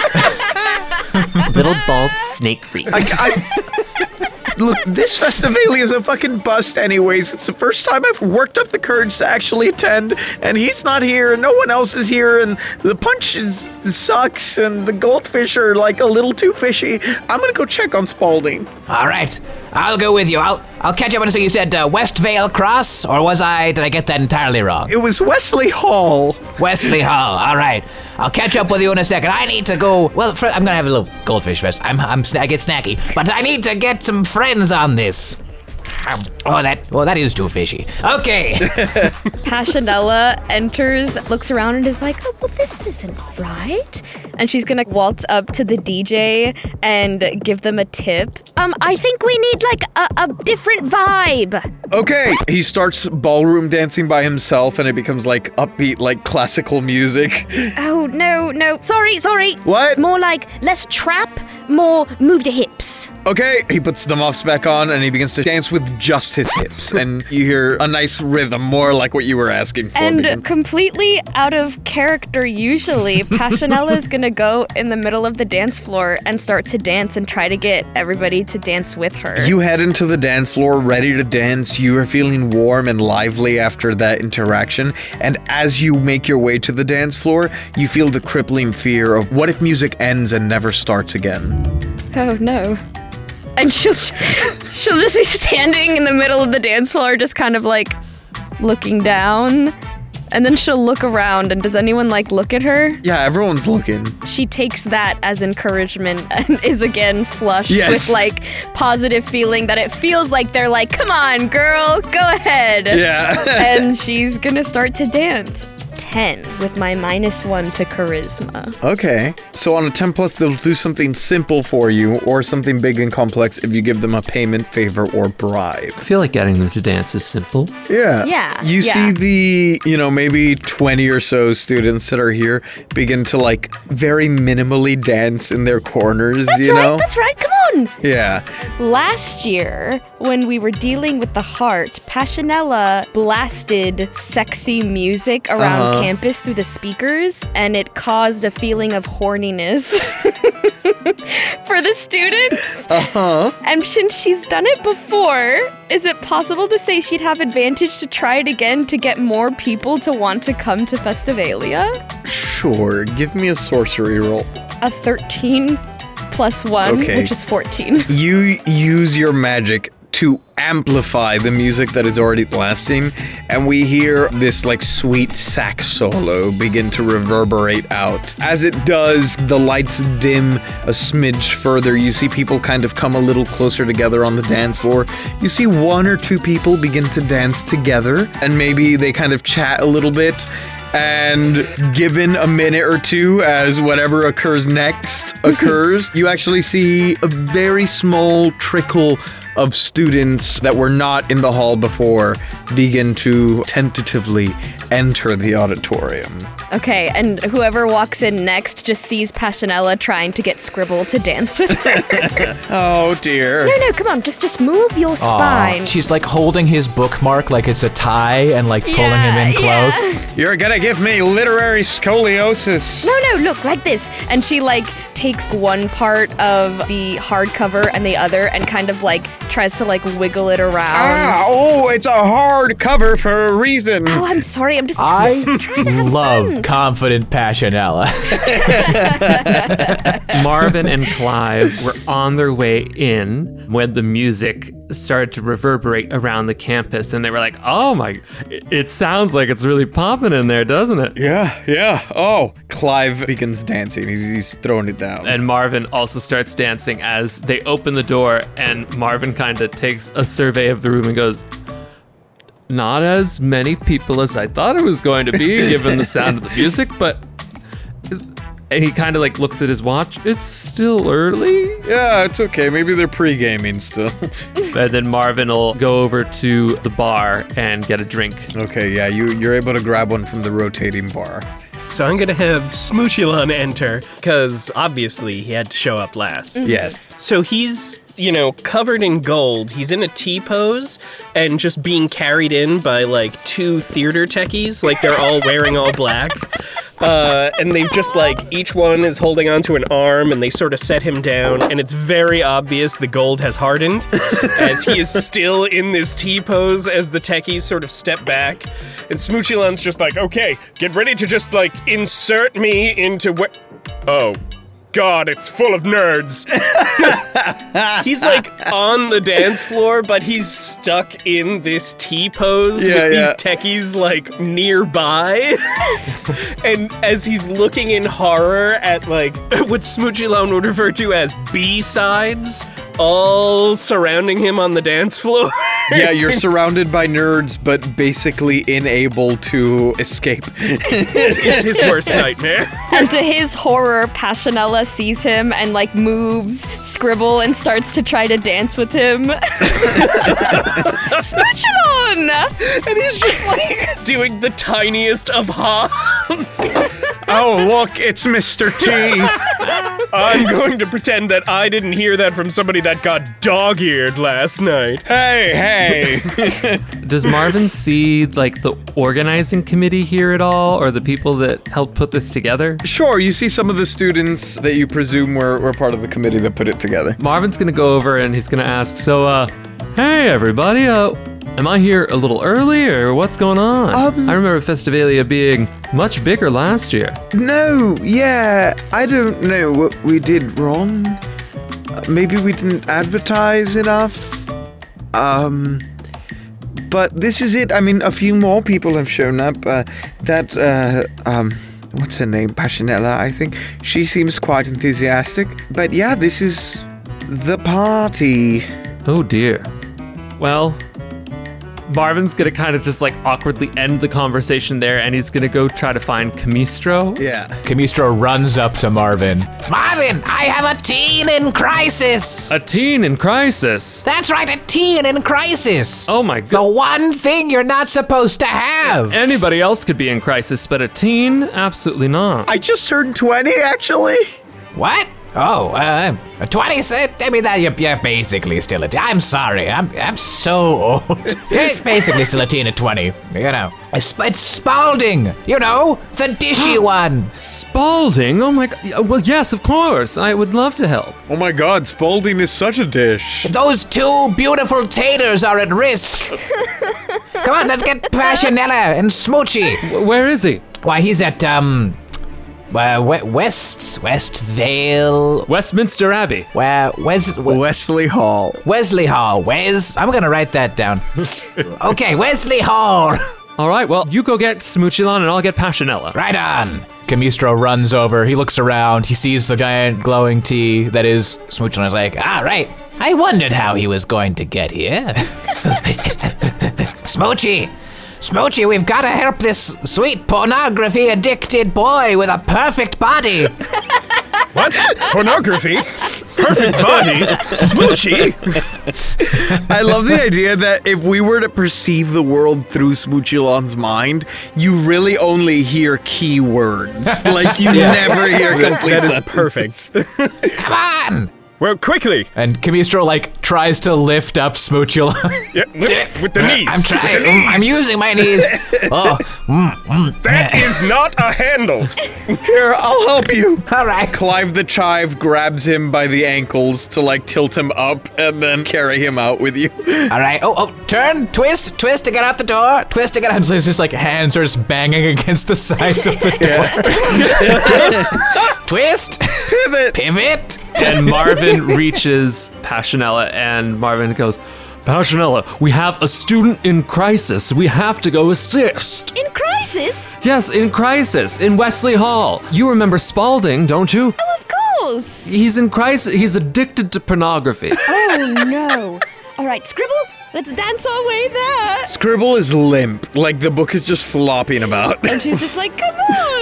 Little bald snake freak. I, I, look, this Festivalia is a fucking bust anyways. It's the first time I've worked up the courage to actually attend, and he's not here, and no one else is here, and the punch is, sucks, and the goldfish are, like, a little too fishy. I'm gonna go check on Spalding. All right, I'll go with you. I'll I'll catch up on something you said. Uh, Westvale Cross, or was I? Did I get that entirely wrong? It was Wesley Hall. Wesley Hall. All right, I'll catch up with you in a second. I need to go. Well, for, I'm gonna have a little goldfish first. I'm I'm I get snacky, but I need to get some friends on this. Oh, that oh, that is too fishy. Okay. Passionella enters, looks around, and is like, oh, well, this isn't right. And she's going to waltz up to the D J and give them a tip. Um, I think we need, like, a, a different vibe. Okay. He starts ballroom dancing by himself, and it becomes, like, upbeat, like, classical music. Oh, no, no. Sorry, sorry. What? More like, less trap, more move your hips. Okay. He puts the muffs back on, and he begins to dance with just his hips, and you hear a nice rhythm, more like what you were asking for. And begin. Completely out of character usually, Passionella's gonna go in the middle of the dance floor and start to dance and try to get everybody to dance with her. You head into the dance floor ready to dance. You are feeling warm and lively after that interaction, and as you make your way to the dance floor, you feel the crippling fear of what if music ends and never starts again? Oh no. And she'll she'll just be standing in the middle of the dance floor, just kind of like looking down. And then she'll look around, and does anyone like look at her? Yeah, everyone's looking. She takes that as encouragement and is again flushed yes. with like positive feeling that it feels like they're like, come on, girl, go ahead. Yeah. And she's gonna start to dance. ten with my minus one to charisma. Okay. So on a ten plus, they'll do something simple for you or something big and complex if you give them a payment, favor, or bribe. I feel like getting them to dance is simple. Yeah. Yeah. You yeah. see the, you know, maybe twenty or so students that are here begin to like very minimally dance in their corners, that's you right, know? That's right. Come on. Yeah. Last year, when we were dealing with the heart, Passionella blasted sexy music around uh-huh. campus through the speakers, and it caused a feeling of horniness for the students. Uh-huh. And since she's done it before, is it possible to say she'd have advantage to try it again to get more people to want to come to Festivalia? Sure. Give me a sorcery roll. A thirteen plus one, okay. which is fourteen. You use your magic to amplify the music that is already blasting, and we hear this like sweet sax solo begin to reverberate out. As it does, the lights dim a smidge further. You see people kind of come a little closer together on the dance floor. You see one or two people begin to dance together, and maybe they kind of chat a little bit. And given a minute or two, as whatever occurs next occurs, you actually see a very small trickle of students that were not in the hall before begin to tentatively enter the auditorium. Okay, and whoever walks in next just sees Passionella trying to get Scribble to dance with her. Oh, dear. No, no, come on, just just move your Aww. spine. She's, like, holding his bookmark like it's a tie and, like, yeah, pulling him in close. Yeah. You're gonna give me literary scoliosis. No, no, look, like this. And she, like, takes one part of the hardcover and the other and kind of, like, tries to, like, wiggle it around. Ah, oh, it's a hard cover for a reason. Oh, I'm sorry, I'm just I trying to have love fun. Confident Passionella. Marvin and Clive were on their way in when the music started to reverberate around the campus, and they were like, oh my, it sounds like it's really popping in there, doesn't it? Yeah, yeah. Oh, Clive begins dancing. He's, he's throwing it down. And Marvin also starts dancing as they open the door, and Marvin kind of takes a survey of the room and goes, not as many people as I thought it was going to be, given the sound of the music, but... And he kind of, like, looks at his watch. It's still early? Yeah, it's okay. Maybe they're pre-gaming still. And then Marvin will go over to the bar and get a drink. Okay, yeah, you, you're able to grab one from the rotating bar. So I'm going to have Smoochulon enter, because obviously he had to show up last. Mm-hmm. Yes. So he's... you know, covered in gold. He's in a T-pose and just being carried in by, like, two theater techies. Like, they're all wearing all black. Uh, and they've just, like, each one is holding onto an arm and they sort of set him down. And it's very obvious the gold has hardened as he is still in this T-pose as the techies sort of step back. And Smoochulon's just like, okay, get ready to just, like, insert me into what... Oh. God, it's full of nerds. He's like on the dance floor, but he's stuck in this T-pose yeah, with yeah. these techies like nearby. And as he's looking in horror at like what Smoochulon would refer to as B-sides, all surrounding him on the dance floor. Yeah, you're surrounded by nerds, but basically unable to escape. It's his worst nightmare. And to his horror, Passionella sees him and, like, moves Scribble and starts to try to dance with him. Smoochulon! And he's just, like, doing the tiniest of hops. Oh, look, it's Mister T. I'm going to pretend that I didn't hear that from somebody that got dog-eared last night. Hey, hey. Does Marvin see, like, the organizing committee here at all, or the people that helped put this together? Sure, you see some of the students that you presume were, were part of the committee that put it together. Marvin's going to go over and he's going to ask, so, uh, hey, everybody, uh... am I here a little early, or what's going on? Um, I remember Festivalia being much bigger last year. No, yeah, I don't know what we did wrong. Uh, maybe we didn't advertise enough. Um, but this is it. I mean, a few more people have shown up. Uh, that, uh, um, what's her name? Passionella, I think. She seems quite enthusiastic. But yeah, this is the party. Oh, dear. Well... Marvin's going to kind of just like awkwardly end the conversation there, and he's going to go try to find Chemistro. Yeah. Chemistro runs up to Marvin. Marvin, I have a teen in crisis. A teen in crisis? That's right, a teen in crisis. Oh my God. The one thing you're not supposed to have. Anybody else could be in crisis, but a teen? Absolutely not. I just turned twenty, actually. What? Oh, uh, twenty, I mean, that you're, you're basically still a teen. I'm sorry, I'm I'm so old. You're basically still a teen at twenty, you know. It's, it's Spalding, you know, the dishy one. Spalding? Oh my God. Well, yes, of course. I would love to help. Oh my God, Spalding is such a dish. Those two beautiful taters are at risk. Come on, let's get Passionella and Smoochie. W- where is he? Why, he's at, um... Uh, West, West Vale. Westminster Abbey. Where, Wes, we, Wesley Hall. Wesley Hall. Wes, I'm going to write that down. Okay, Wesley Hall. All right, well, you go get Smoochulon and I'll get Passionella. Right on. Chemistro runs over. He looks around. He sees the giant glowing tea that is Smoochulon. Is like, all right. I wondered how he was going to get here. Smoochie. Smoochie, we've got to help this sweet pornography-addicted boy with a perfect body. What? Pornography? perfect body. Smoochy. I love the idea that if we were to perceive the world through Smoochulon's mind, you really only hear key words. Like, you yeah. never hear complete That sentences. Is perfect. Come on! Well, quickly! And Chemistro, like, tries to lift up Smoochulon. Yeah, with, with the knees. I'm trying. Knees. I'm using my knees. Oh. That is not a handle. Here, I'll help you. All right. Clive the Chive grabs him by the ankles to, like, tilt him up and then carry him out with you. All right. Oh, oh, turn, twist, twist to get out the door, twist to get out. So it's just, like, hands are just banging against the sides of the door. Yeah. Twist, twist. Pivot. Pivot. And Marvin reaches Passionella, and Marvin goes, Passionella, we have a student in crisis. We have to go assist. In crisis? Yes, in crisis, in Wesley Hall. You remember Spalding, don't you? Oh, of course. He's in crisis. He's addicted to pornography. Oh, no. All right, Scribble, let's dance our way there. Scribble is limp. Like, the book is just flopping about. And she's just like, come on.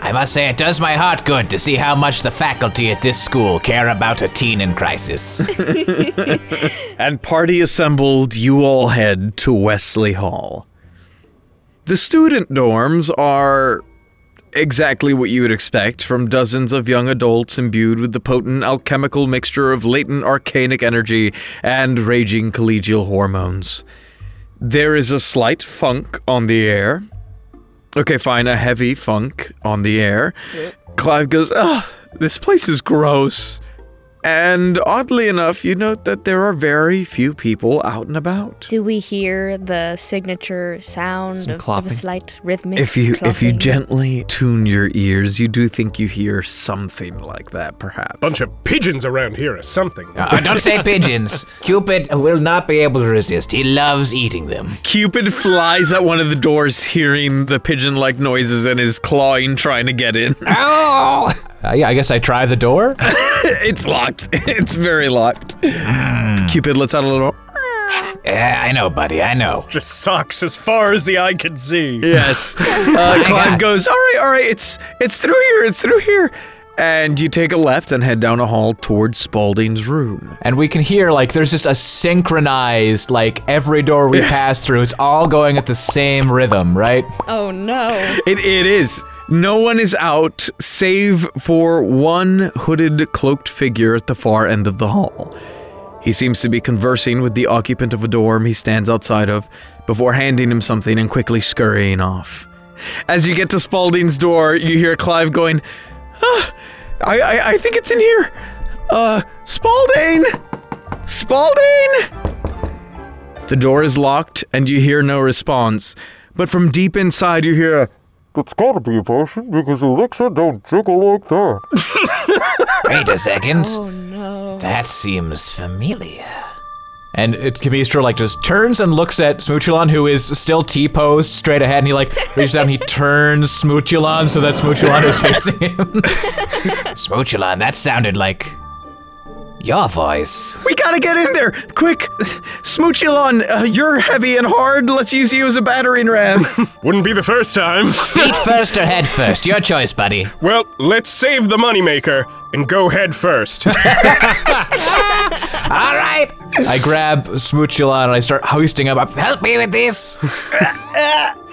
I must say, it does my heart good to see how much the faculty at this school care about a teen in crisis. And party assembled, you all head to Wesley Hall. The student dorms are exactly what you would expect from dozens of young adults imbued with the potent alchemical mixture of latent arcanic energy and raging collegial hormones. There is a slight funk on the air. Okay, fine, a heavy funk on the air. Yep. Clive goes, oh, this place is gross. And oddly enough, you note that there are very few people out and about. Do we hear the signature sound of, of a slight rhythmic if you clopping? If you gently tune your ears, you do think you hear something like that, perhaps. Bunch of pigeons around here or something. Uh, don't say pigeons. Cupid will not be able to resist. He loves eating them. Cupid flies at one of the doors, hearing the pigeon-like noises, and is clawing, trying to get in. Oh! Uh, yeah, I guess I try the door. It's locked. It's very locked. Mm. Cupid lets out a little... Uh, I know, buddy, I know. It's just socks as far as the eye can see. Yes. Uh, Clive goes, all right, all right, it's it's through here, it's through here. And you take a left and head down a hall towards Spalding's room. And we can hear, like, there's just a synchronized, like, every door we yeah. pass through, it's all going at the same rhythm, right? Oh, no. It It is. No one is out, save for one hooded, cloaked figure at the far end of the hall. He seems to be conversing with the occupant of a dorm he stands outside of, before handing him something and quickly scurrying off. As you get to Spalding's door, you hear Clive going, ah, I, I, I think it's in here. Uh, Spalding! Spalding! The door is locked, and you hear no response, but from deep inside you hear a, it's gotta be a potion because Elixir don't jiggle like that. Wait a second. Oh, no. That seems familiar. And it, Chemistro, like, just turns and looks at Smoochulon, who is still T-posed straight ahead, and he, like, reaches out and he turns Smoochulon so that Smoochulon is facing him. Smoochulon, that sounded like... your voice. We gotta get in there! Quick! Smoochulon, uh, you're heavy and hard. Let's use you as a battering ram. Wouldn't be the first time. Feet first or head first? Your choice, buddy. Well, let's save the moneymaker and go head first. All right! I grab Smoochulon and I start hoisting him up. Help me with this!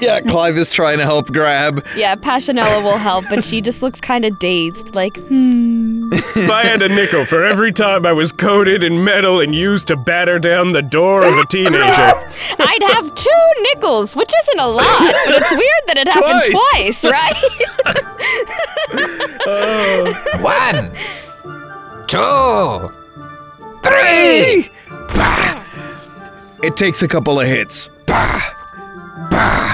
Yeah, Clive is trying to help grab. Yeah, Passionella will help, but she just looks kind of dazed, like, hmm. If I had a nickel for every time I was coated in metal and used to batter down the door of a teenager, I'd have two nickels, which isn't a lot, but it's weird that it happened twice, twice right? Oh. One, two, three! Bah. It takes a couple of hits. Bah. Bah.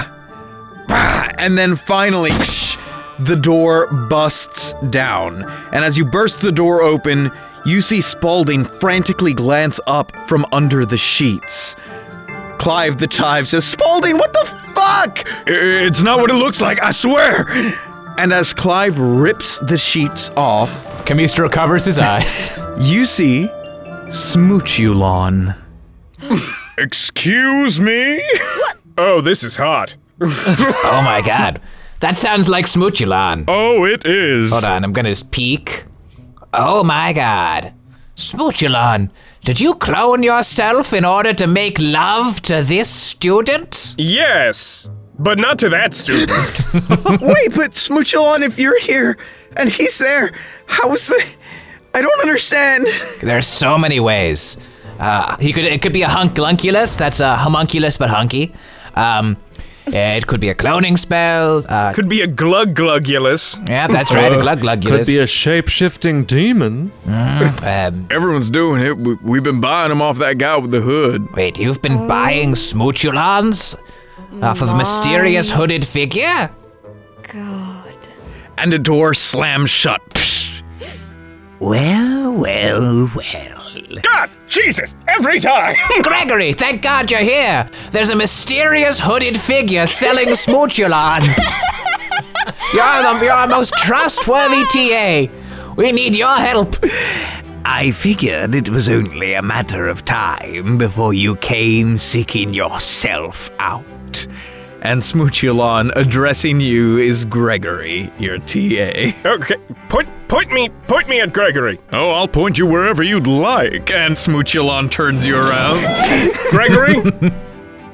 And then finally, the door busts down. And as you burst the door open, you see Spalding frantically glance up from under the sheets. Clive the Chive says, Spalding, what the fuck? It's not what it looks like, I swear. And as Clive rips the sheets off, Chemistro covers his eyes. You see Smoochulon. Excuse me? What? Oh, this is hot. Oh my god. That sounds like Smoochulon. Oh, it is. Hold on, I'm gonna just peek. Oh my god. Smoochulon, did you clone yourself in order to make love to this student? Yes, but not to that student. Wait, but Smoochulon, if you're here and he's there, how is the... I don't understand. There's so many ways. Uh, he could. It could be a hunculunculus. That's a homunculus, but hunky. Um, it could be a cloning spell. Uh, could be a glug-glugulus. Yeah, that's right, uh, a glug-glugulus. Could be a shape-shifting demon. Mm, um, Everyone's doing it. We've been buying them off that guy with the hood. Wait, you've been oh. buying Smoochulons off of a mysterious hooded figure? God. And the door slams shut. Well, well, well. God, Jesus, every time! Gregory, thank God you're here. There's a mysterious hooded figure selling Smoochulons. You're, the, you're our most trustworthy T A. We need your help. I figured it was only a matter of time before you came seeking yourself out. And Smoochulon, addressing you is Gregory, your T A. Okay, point, point me, point me at Gregory. Oh, I'll point you wherever you'd like. And Smoochulon turns you around. Gregory,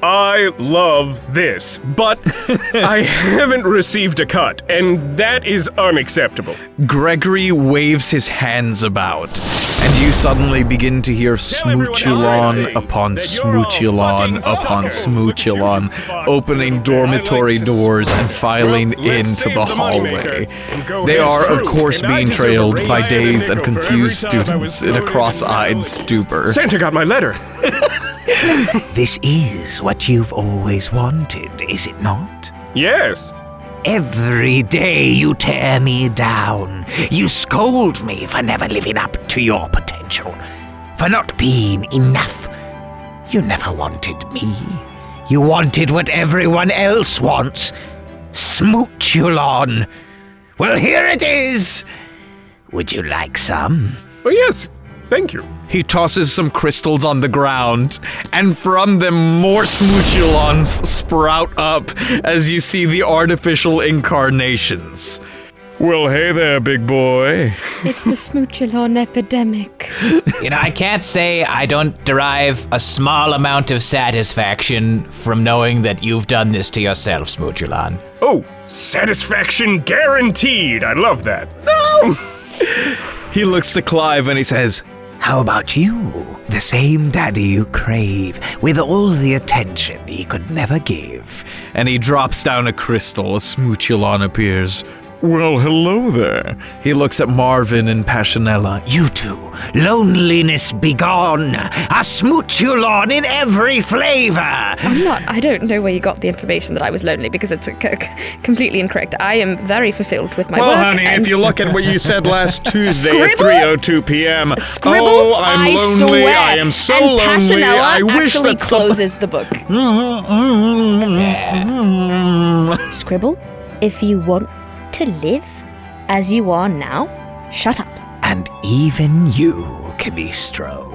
I love this, but I haven't received a cut, and that is unacceptable. Gregory waves his hands about, and you suddenly begin to hear Smoochulon upon Smoochulon upon Smoochulon, opening dormitory doors and filing into the hallway. They are, of course, being trailed by dazed and confused students in a cross-eyed stupor. Santa got my letter! This is what you've always wanted, is it not? Yes. Every day you tear me down. You scold me for never living up to your potential, for not being enough. You never wanted me. You wanted what everyone else wants. Smoochulon. Well, here it is. Would you like some? Oh, yes. Thank you. He tosses some crystals on the ground, and from them more Smoochulons sprout up as you see the artificial incarnations. Well, hey there, big boy. It's the Smoochulon epidemic. You know, I can't say I don't derive a small amount of satisfaction from knowing that you've done this to yourself, Smoochulon. Oh, satisfaction guaranteed. I love that. No! He looks to Clive and he says, how about you? The same daddy you crave, with all the attention he could never give. And he drops down a crystal as Smoochulon appears. Well, hello there. He looks at Marvin and Passionella. You two, loneliness begone. A Smoochulon in every flavor. I'm not, I don't know where you got the information that I was lonely, because it's a c- completely incorrect. I am very fulfilled with my well, work. Well, honey, and if you look at what you said last Tuesday Scribble? at three oh two p.m. Scribble? Oh, I'm I lonely. Swear. I am so and lonely. Passionella I wish actually that closes some... the book. Yeah. Scribble, if you want to live as you are now, shut up. And even you, Chemistro.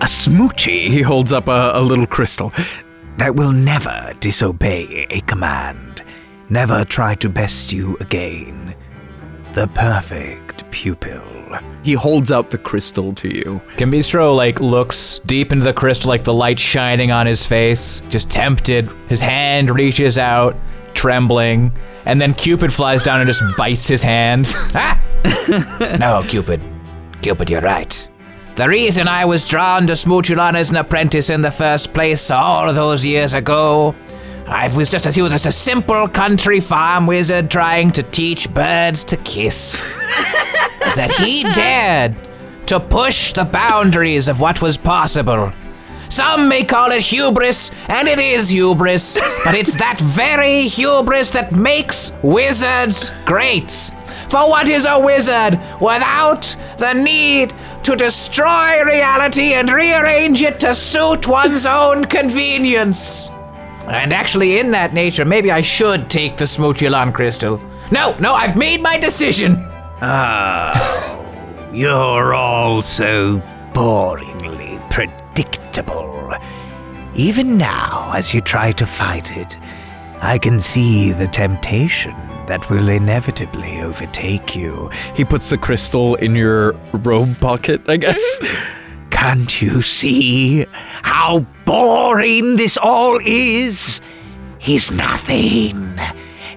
A smoochie, he holds up a, a little crystal, that will never disobey a command, never try to best you again. The perfect pupil. He holds out the crystal to you. Chemistro, like, looks deep into the crystal, like the light shining on his face, just tempted. His hand reaches out, trembling, and then Cupid flies down and just bites his hand. Ah! No, Cupid. Cupid, you're right. The reason I was drawn to Smoochulon as an apprentice in the first place all those years ago, I was just as he was just a simple country farm wizard trying to teach birds to kiss, is that he dared to push the boundaries of what was possible. Some may call it hubris, and it is hubris, but it's that very hubris that makes wizards great. For what is a wizard without the need to destroy reality and rearrange it to suit one's own convenience? And actually, in that nature, maybe I should take the Smoochulon crystal. No, no, I've made my decision. Oh, you're all so boringly predictable. Predictable. Even now, as you try to fight it, I can see the temptation that will inevitably overtake you. He puts the crystal in your robe pocket, I guess. Can't you see how boring this all is? He's nothing.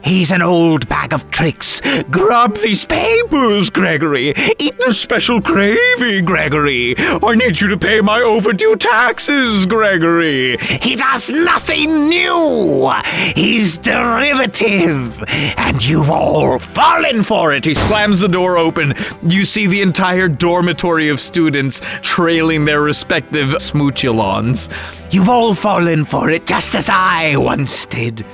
He's an old bag of tricks. Grab these papers, Gregory. Eat the special gravy, Gregory. I need you to pay my overdue taxes, Gregory. He does nothing new. He's derivative. And you've all fallen for it. He slams the door open. You see the entire dormitory of students trailing their respective smoochulons. You've all fallen for it, just as I once did.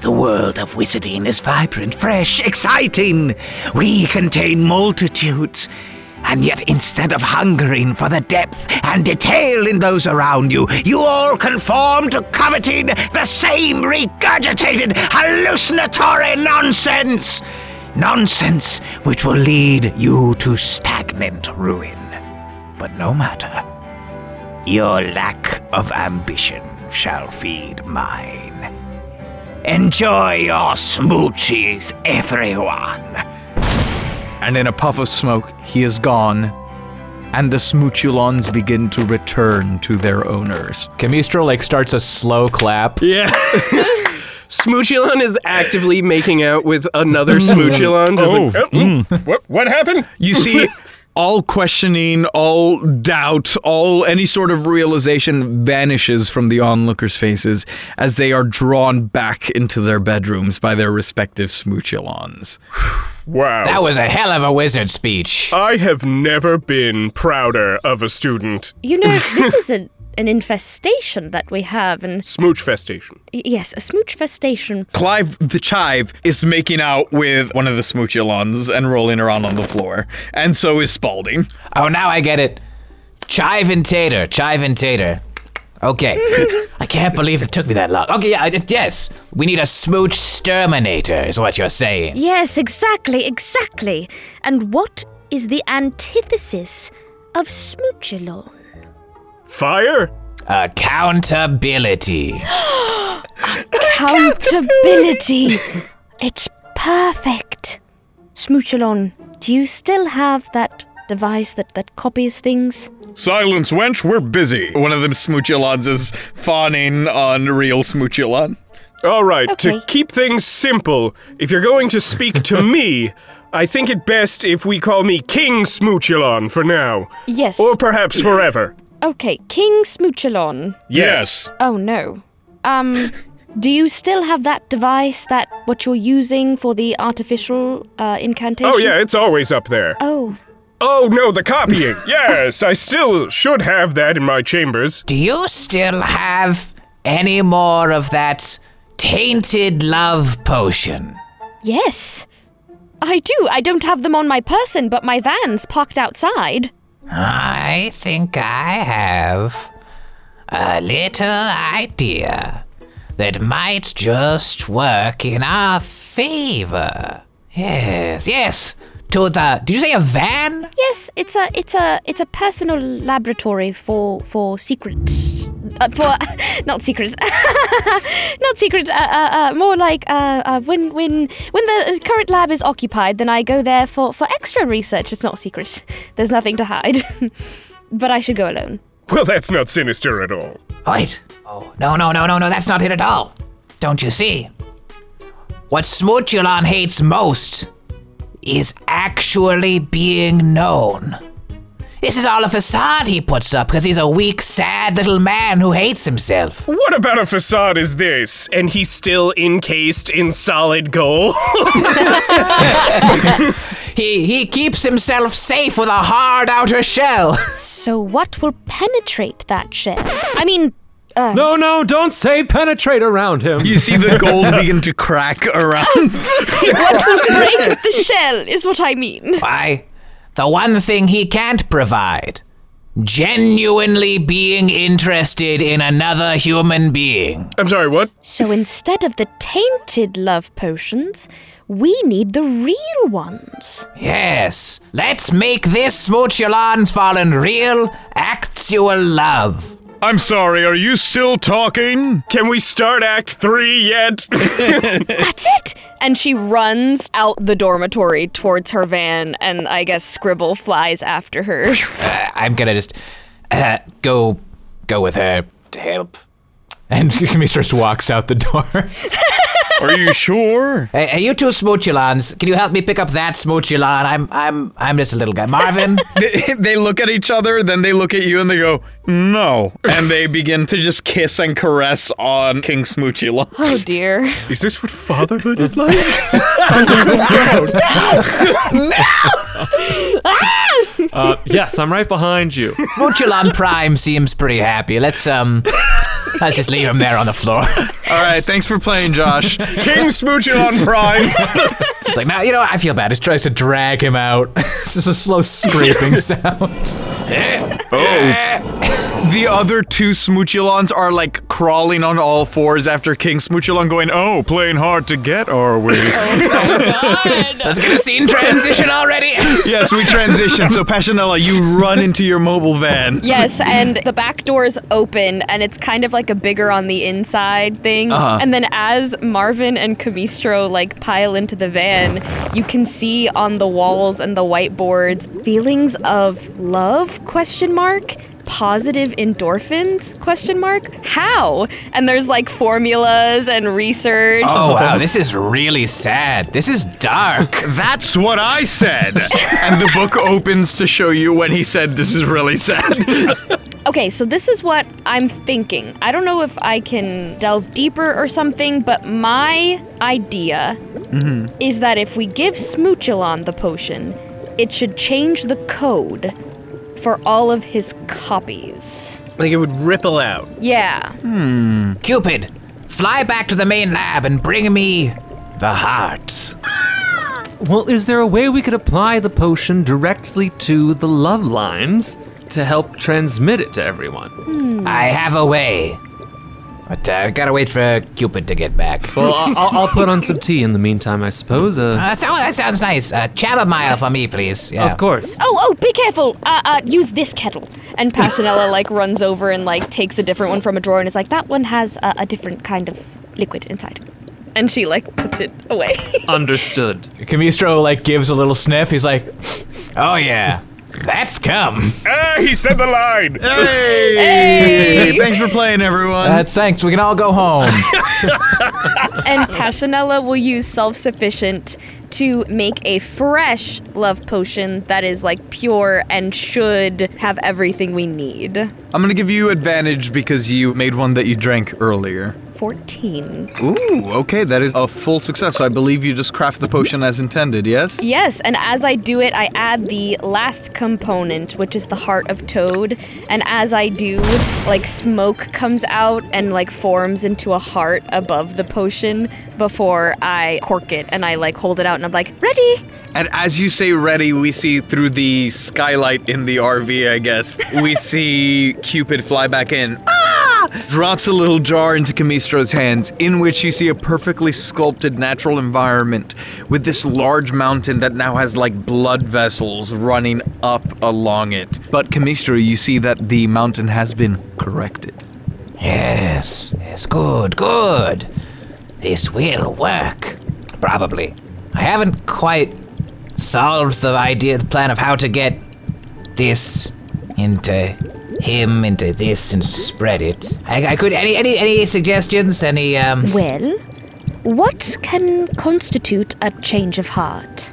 The world of wizarding is vibrant, fresh, exciting. We contain multitudes. And yet instead of hungering for the depth and detail in those around you, you all conform to coveting the same regurgitated, hallucinatory nonsense. Nonsense which will lead you to stagnant ruin. But no matter. Your lack of ambition shall feed mine. Enjoy your smooches, everyone. And in a puff of smoke, he is gone, and the smoochulons begin to return to their owners. Chemistro, like, starts a slow clap. Yeah. Smoochulon is actively making out with another smoochulon. Oh. Like, oh mm. what, what happened? You see... All questioning, all doubt, all any sort of realization vanishes from the onlookers' faces as they are drawn back into their bedrooms by their respective smoochulons. Wow. That was a hell of a wizard speech. I have never been prouder of a student. You know, this is a... an infestation that we have. And smooch festation. Yes, a smooch festation. Clive the Chive is making out with one of the smoochulons and rolling around on the floor. And so is Spalding. Oh, now I get it. Chive and Tater. Chive and Tater. Okay. I can't believe it took me that long. Okay, yeah, yes. We need a smooch exterminator is what you're saying. Yes, exactly, exactly. And what is the antithesis of smoochulon? Fire? Accountability. Accountability. It's perfect. Smoochulon, do you still have that device that, that copies things? Silence, wench, we're busy. One of them smoochulons is fawning on real smoochulon. All right, okay. To keep things simple, if you're going to speak to me... I think it best if we call me King Smoochulon for now. Yes. Or perhaps forever. Okay, King Smoochulon. Yes. Oh, no. Um, do you still have that device that what you're using for the artificial uh, incantation? Oh, yeah, it's always up there. Oh. Oh, no, the copying. Yes, I still should have that in my chambers. Do you still have any more of that tainted love potion? Yes, I do. I don't have them on my person, but my van's parked outside. I think I have a little idea that might just work in our favor. Yes, yes. To the, did you say a van? Yes, it's a, it's a, it's a personal laboratory for for secrets, uh, for not secret, not secret. Uh, uh, uh, more like uh, uh, when when when the current lab is occupied, then I go there for, for extra research. It's not secret. There's nothing to hide. But I should go alone. Well, that's not sinister at all. Right? Oh no no no no no! That's not it at all. Don't you see? What Smoochulon hates most is actually being known. This is all a facade he puts up because he's a weak, sad little man who hates himself. What about a facade is this? And he's still encased in solid gold? he he keeps himself safe with a hard outer shell. So what will penetrate that shell? I mean... Uh, no, no, don't say penetrate around him. You see the gold begin to crack around. What will break the shell is what I mean. Why? The one thing he can't provide. Genuinely being interested in another human being. I'm sorry, what? So instead of the tainted love potions, we need the real ones. Yes. Let's make this Smoochulon's fallen real, actual love. I'm sorry, are you still talking? Can we start act three yet? That's it! And she runs out the dormitory towards her van, and I guess Scribble flies after her. Uh, I'm gonna just... uh, go go with her to help. And Chemistro just walks out the door. Are you sure? Hey, hey, you two Smoochulons, can you help me pick up that Smoochulon? I'm I'm I'm just a little guy. Marvin? they, they look at each other, then they look at you and they go, no. And they begin to just kiss and caress on King Smoochulon. Oh dear. Is this what fatherhood is like? I'm so proud. No! No! Ah! Uh, yes, I'm right behind you. Smoochulon Prime seems pretty happy. Let's um let's just leave him there on the floor. Alright, thanks for playing, Josh. King Smoochulon Prime. It's like, now, you know, I feel bad. It tries to drag him out. It's just a slow scraping sound. Oh. The other two Smoochulons are like crawling on all fours after King Smoochulon, going, oh, playing hard to get, are we? Oh my god. Let's get a scene transition already. Yes, we transitioned. So Passionella, you run into your mobile van. Yes, and the back door's open, and it's kind of like a bigger on the inside thing. Uh-huh. And then as Marvin and Chemistro like pile into the van, you can see on the walls and the whiteboards feelings of love, question mark, positive endorphins, question mark, how? And there's like formulas and research. Oh, wow, this is really sad. This is dark. That's what I said. And the book opens to show you when he said this is really sad. Okay, so this is what I'm thinking. I don't know if I can delve deeper or something, but my idea mm-hmm. is that if we give Smoochulon the potion, it should change the code for all of his copies. Like it would ripple out. Yeah. Hmm. Cupid, fly back to the main lab and bring me the hearts. Well, is there a way we could apply the potion directly to the love lines to help transmit it to everyone? Hmm. I have a way. But I uh, gotta wait for Cupid to get back. Well, I'll, I'll put on some tea in the meantime, I suppose. Uh, uh, so, that sounds nice. Uh, chamomile for me, please. Yeah. Of course. Oh, oh, be careful. Uh, uh, use this kettle. And Passionella, like, runs over and, like, takes a different one from a drawer and is like, that one has uh, a different kind of liquid inside. And she, like, puts it away. Understood. Chemistro, like, gives a little sniff. He's like, oh, yeah. That's come. Ah, he said the line. Hey. Hey. Hey. Thanks for playing, everyone. Uh, thanks. We can all go home. And Passionella will use self-sufficient to make a fresh love potion that is like pure and should have everything we need. I'm gonna give you advantage because you made one that you drank earlier. fourteen. Ooh, okay, that is a full success. So I believe you just craft the potion as intended, yes? Yes, and as I do it, I add the last component, which is the heart of Toad. And as I do, like smoke comes out and like forms into a heart above the potion before I cork it and I like hold it out and I'm like, ready! And as you say ready, we see through the skylight in the R V, I guess, we see Cupid fly back in. Drops a little jar into Chemistro's hands, in which you see a perfectly sculpted natural environment with this large mountain that now has like blood vessels running up along it. But Chemistro, you see that the mountain has been corrected. Yes, yes, good, good. This will work. Probably. I haven't quite solved the idea, the plan of how to get this into him into this and spread it. I, I could, any, any, any suggestions, any, um... Well, what can constitute a change of heart?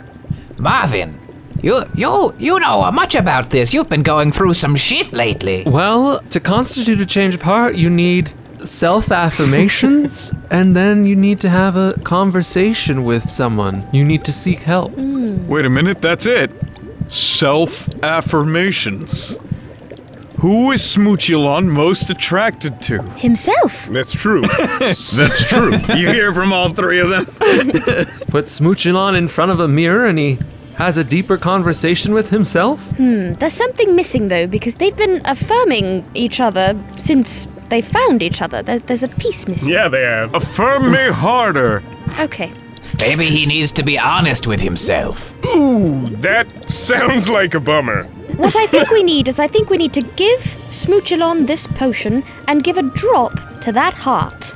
Marvin, you, you, you know much about this. You've been going through some shit lately. Well, to constitute a change of heart, you need self-affirmations, and then you need to have a conversation with someone. You need to seek help. Mm. Wait a minute, that's it. Self-affirmations. Who is Smoochulon most attracted to? Himself. That's true. That's true. You hear from all three of them. Put Smoochulon in front of a mirror and he has a deeper conversation with himself? Hmm. There's something missing, though, because they've been affirming each other since they found each other. There, there's a piece missing. Yeah, they have. Affirm me harder. Okay. Maybe he needs to be honest with himself. Ooh, that sounds like a bummer. What I think we need is I think we need to give Smoochulon this potion and give a drop to that heart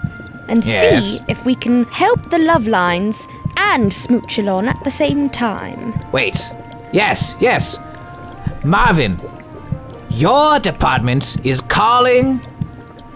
and yes. see if we can help the love lines and Smoochulon at the same time. Wait. Yes, yes. Marvin, Your department is calling,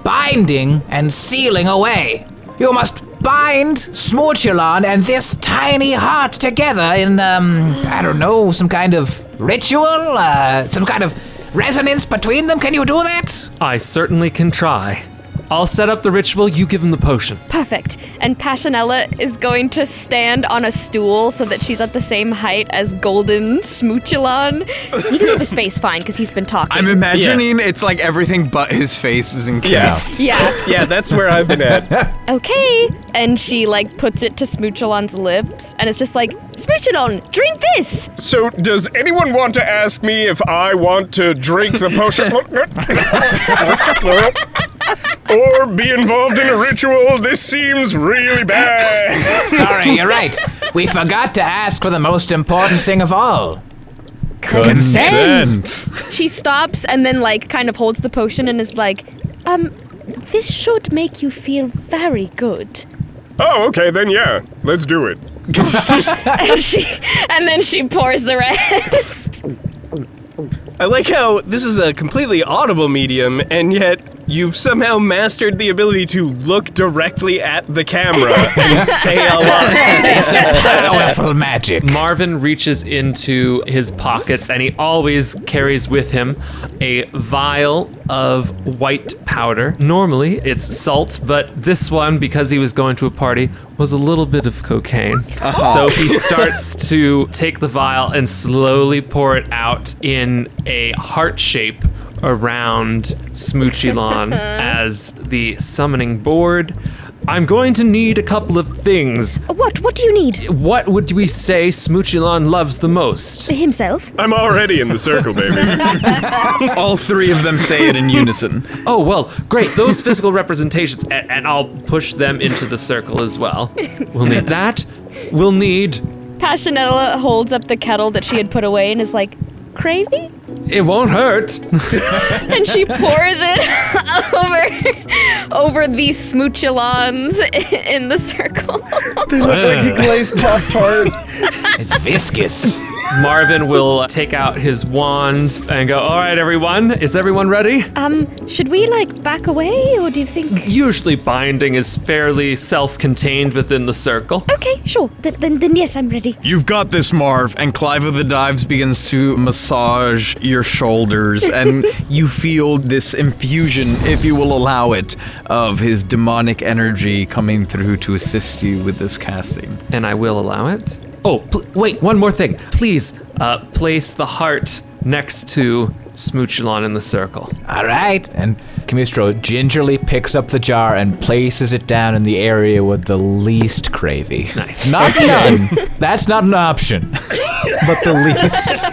binding, and sealing away. You must bind Smoochulon and this tiny heart together in, um, I don't know, some kind of ritual? Uh, some kind of resonance between them? Can you do that? I certainly can try. I'll set up the ritual, you give him the potion. Perfect. And Passionella is going to stand on a stool so that she's at the same height as Golden Smoochulon. He can move his face fine because he's been talking. I'm imagining yeah. It's like everything but his face is encased. Yeah. Yeah, yeah, that's where I've been at. Okay. And she like puts it to Smoochulon's lips and it's just like, Smoochulon, drink this! So does anyone want to ask me if I want to drink the potion? Or be involved in a ritual? This seems really bad. Sorry, you're right. We forgot to ask for the most important thing of all. Consent. Consent. She stops and then, like, kind of holds the potion and is like, um, this should make you feel very good. Oh, okay, then yeah, let's do it. and, she, and then she pours the rest. I like how this is a completely audible medium, and yet you've somehow mastered the ability to look directly at the camera and say a lot. It's a powerful magic. Marvin reaches into his pockets, and he always carries with him a vial of white powder. Normally, it's salt, but this one, because he was going to a party, was a little bit of cocaine. Uh-huh. So he starts to take the vial and slowly pour it out in a heart shape around Smoochulon as the summoning board. I'm going to need a couple of things. What? What do you need? What would we say Smoochulon loves the most? Himself. I'm already in the circle, baby. All three of them say it in unison. Oh, well, great. Those physical representations, and, and I'll push them into the circle as well. We'll need that. We'll need... Passionella holds up the kettle that she had put away and is like, Cravey? It won't hurt. And she pours it over over these Smoochulons in the circle. They look uh. like a glazed Pop-Tart. It's viscous. Marvin will take out his wand and go, all right, everyone, is everyone ready? Um, should we, like, back away, or do you think... Usually binding is fairly self-contained within the circle. Okay, sure. Th- then, then yes, I'm ready. You've got this, Marv. And Clive of the Dives begins to massage your shoulders, and you feel this infusion, if you will allow it, of his demonic energy coming through to assist you with this casting. And I will allow it. Oh, pl- wait, one more thing. Please uh, place the heart next to Smoochulon in the circle. All right. And Chemistro gingerly picks up the jar and places it down in the area with the least cravey. Nice. Not none. That's not an option. But the least.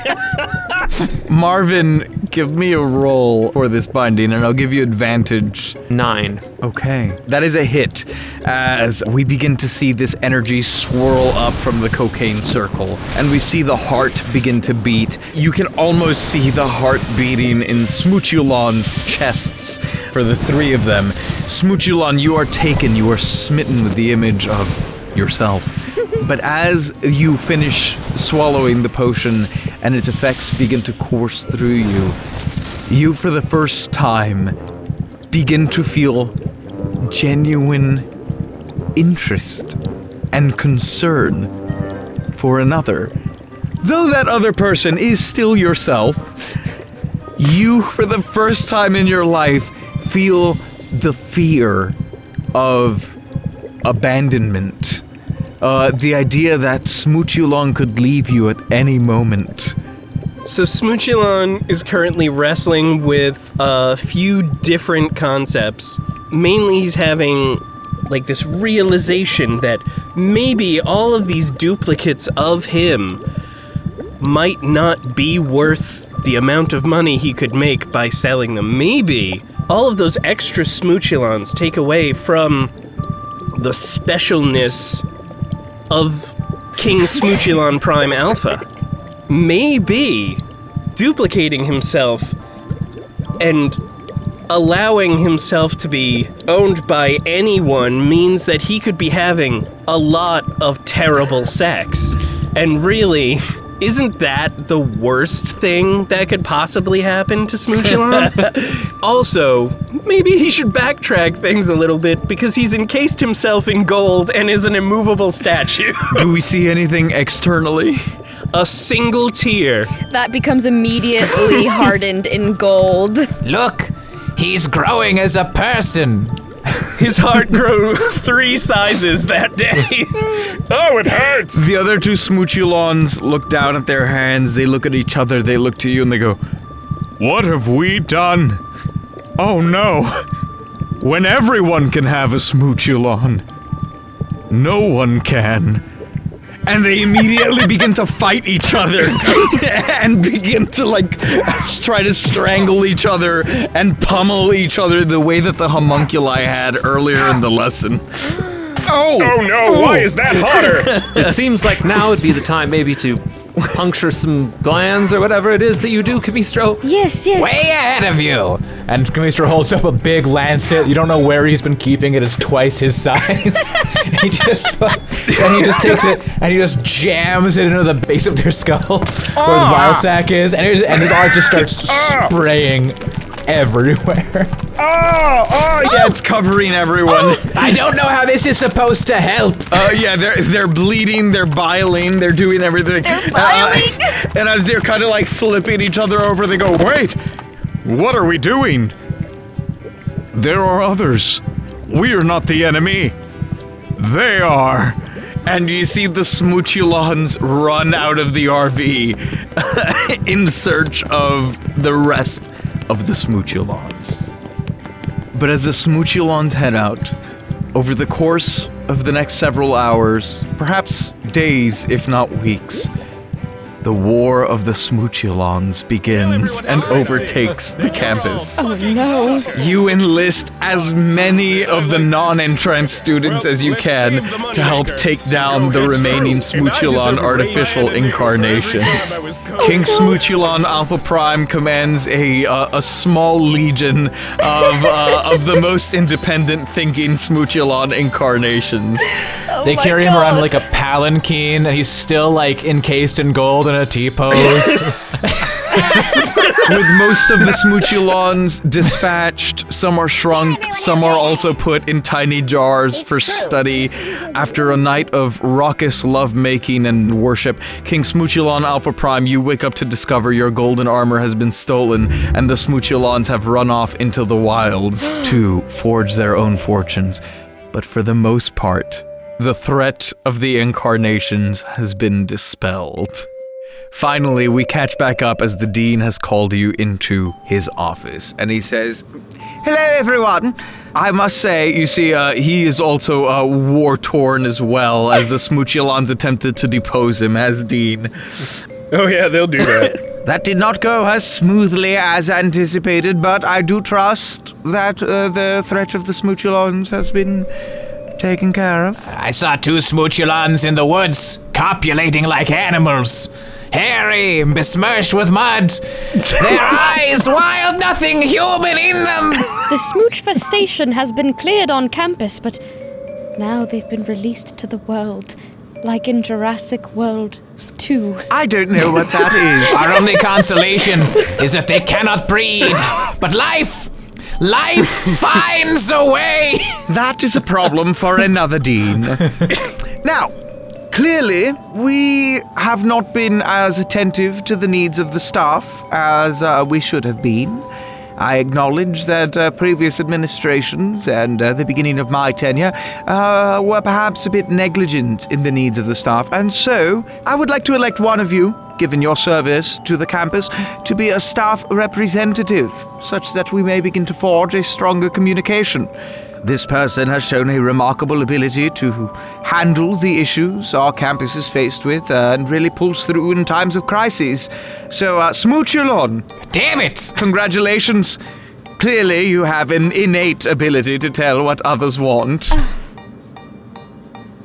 Marvin, give me a roll for this binding, and I'll give you advantage. Nine. Okay. That is a hit, as we begin to see this energy swirl up from the cocaine circle, and we see the heart begin to beat. You can almost see the heart beating in Smoochulon's chests for the three of them. Smoochulon, you are taken. You are smitten with the image of yourself. But as you finish swallowing the potion and its effects begin to course through you, you for the first time begin to feel genuine interest and concern for another. Though that other person is still yourself, you for the first time in your life feel the fear of abandonment. Uh, the idea that Smoochulon could leave you at any moment. So Smoochulon is currently wrestling with a few different concepts. Mainly he's having, like, this realization that maybe all of these duplicates of him might not be worth the amount of money he could make by selling them. Maybe all of those extra Smoochulons take away from the specialness of King Smoochulon Prime Alpha. Maybe duplicating himself and allowing himself to be owned by anyone means that he could be having a lot of terrible sex. And really, Isn't that the worst thing that could possibly happen to Smoochulon? Also, maybe he should backtrack things a little bit because he's encased himself in gold and is an immovable statue. Do we see anything externally? A single tear. That becomes immediately hardened in gold. Look, he's growing as a person. His heart grew three sizes that day. Oh, it hurts! The other two Smoochulons look down at their hands, they look at each other, they look to you, and they go, "What have we done? Oh no. When everyone can have a Smoochulon, no one can." And they immediately begin to fight each other and begin to, like, try to strangle each other and pummel each other the way that the homunculi had earlier in the lesson. Oh! Oh no, oh. Why is that hotter? It seems like now would be the time maybe to puncture some glands or whatever it is that you do, Chemistro. Yes, yes. Way ahead of you. And Chemistro holds up a big lancet. You don't know where he's been keeping it. It's twice his size. he just and he just takes it and he just jams it into the base of their skull oh. where the bile sac is, and it, and the art just starts oh. spraying everywhere. Oh, oh, yeah, it's covering everyone. Oh. I don't know how this is supposed to help. Oh, uh, yeah, they're they're bleeding, they're biling, they're doing everything. They're biling? Uh, and as they're kind of like flipping each other over, they go, "Wait, what are we doing? There are others. We are not the enemy. They are." And you see the Smoochulons run out of the R V in search of the rest of the Smoochulons. But as the Smoochulons head out, over the course of the next several hours, perhaps days if not weeks, the war of the Smoochulons begins and overtakes the campus. Oh no. You enlist as many of the non-entranced students as you can to help take down the remaining Smoochulon artificial incarnations. King Smoochulon Alpha Prime commands a uh, a small legion of uh, of the most independent thinking Smoochulon incarnations. Oh, they carry him God. around like a palanquin, and he's still like encased in gold in a T-pose. With most of the Smoochulons dispatched, some are shrunk, some are also put in tiny jars it's for true. study. After a night of raucous lovemaking and worship, King Smoochulon Alpha Prime, you wake up to discover your golden armor has been stolen, and the Smoochulons have run off into the wilds to forge their own fortunes. But for the most part, the threat of the incarnations has been dispelled. Finally, we catch back up as the dean has called you into his office, and he says, "Hello, everyone. I must say, you see, uh, he is also uh, war-torn as well, as the Smoochulons attempted to depose him as dean." Oh yeah, they'll do that. That did not go as smoothly as anticipated, but I do trust that uh, the threat of the Smoochulons has been taken care of. I saw two Smoochulons in the woods, copulating like animals. Hairy, besmirched with mud. Their eyes wild, nothing human in them. The smooch festation has been cleared on campus, but now they've been released to the world, like in Jurassic World two. I don't know what that is. Our only consolation is that they cannot breed, but life... Life finds a way! That is a problem for another dean. Now, clearly, we have not been as attentive to the needs of the staff as uh, we should have been. I acknowledge that uh, previous administrations and uh, the beginning of my tenure uh, were perhaps a bit negligent in the needs of the staff, and so I would like to elect one of you, given your service to the campus, to be a staff representative, such that we may begin to forge a stronger communication. This person has shown a remarkable ability to handle the issues our campus is faced with uh, and really pulls through in times of crises. So, uh, Smoochulon! Damn it! Congratulations! Clearly you have an innate ability to tell what others want.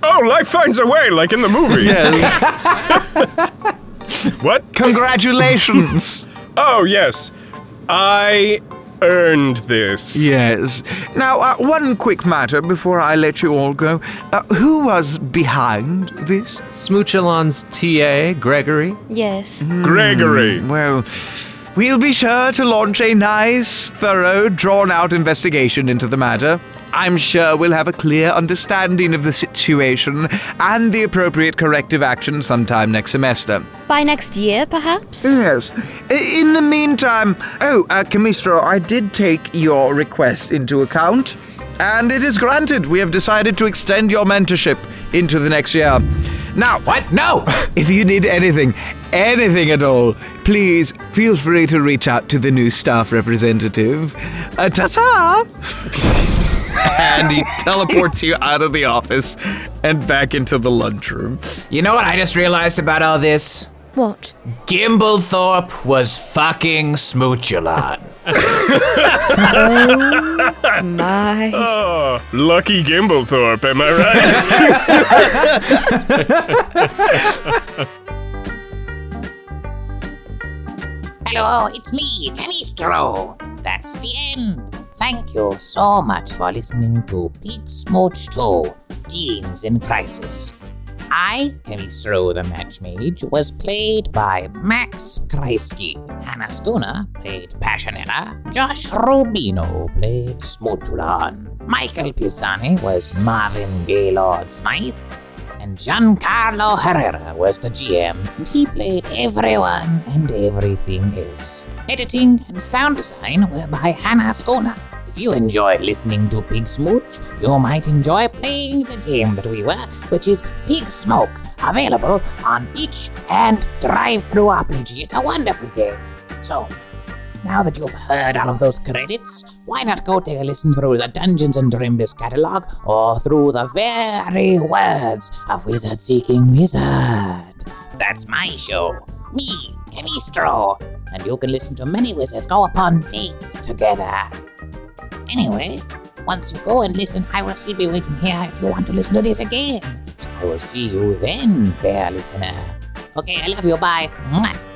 Oh, life finds a way, like in the movie! Yes. What? Congratulations! Oh, yes. I earned this. Yes. Now, uh, one quick matter before I let you all go. Uh, who was behind this? Smoochulon's T A, Gregory. Yes. Mm, Gregory. Well, we'll be sure to launch a nice, thorough, drawn-out investigation into the matter. I'm sure we'll have a clear understanding of the situation and the appropriate corrective action sometime next semester. By next year, perhaps? Yes. In the meantime... Oh, uh, Chemistro, I did take your request into account, and it is granted. We have decided to extend your mentorship into the next year. Now... What? No! If you need anything, anything at all, please feel free to reach out to the new staff representative. Uh, ta-ta! And he teleports you out of the office and back into the lunchroom. You know what I just realized about all this? What? Gimblethorpe was fucking Smoochulon. Oh my. Oh, lucky Gimblethorpe, am I right? Hello, it's me, Chemistro. That's the end. Thank you so much for listening to Pigsmooch two, Teens in Crisis. I, Chemistro the Match Mage, was played by Max Kreisky. Hannah Schooner played Passionella. Josh Rubino played Smoochulon. Michael Pisani was Marvin Gaylord Smythe. And Giancarlo Herrera was the G M, and he played everyone and everything else. Editing and sound design were by Hannah Schooner. If you enjoyed listening to Pigsmooch, you might enjoy playing the game that we were, which is Pigsmoke, available on Itch and DriveThru R P G. It's a wonderful game. So, now that you've heard all of those credits, why not go take a listen through the Dungeons and Drimbus catalog or through the very words of Wizard Seeking Wizard? That's my show, me, Chemistro, and you can listen to many wizards go upon dates together. Anyway, once you go and listen, I will still be waiting here if you want to listen to this again. So I will see you then, fair listener. Okay, I love you, bye. Mwah.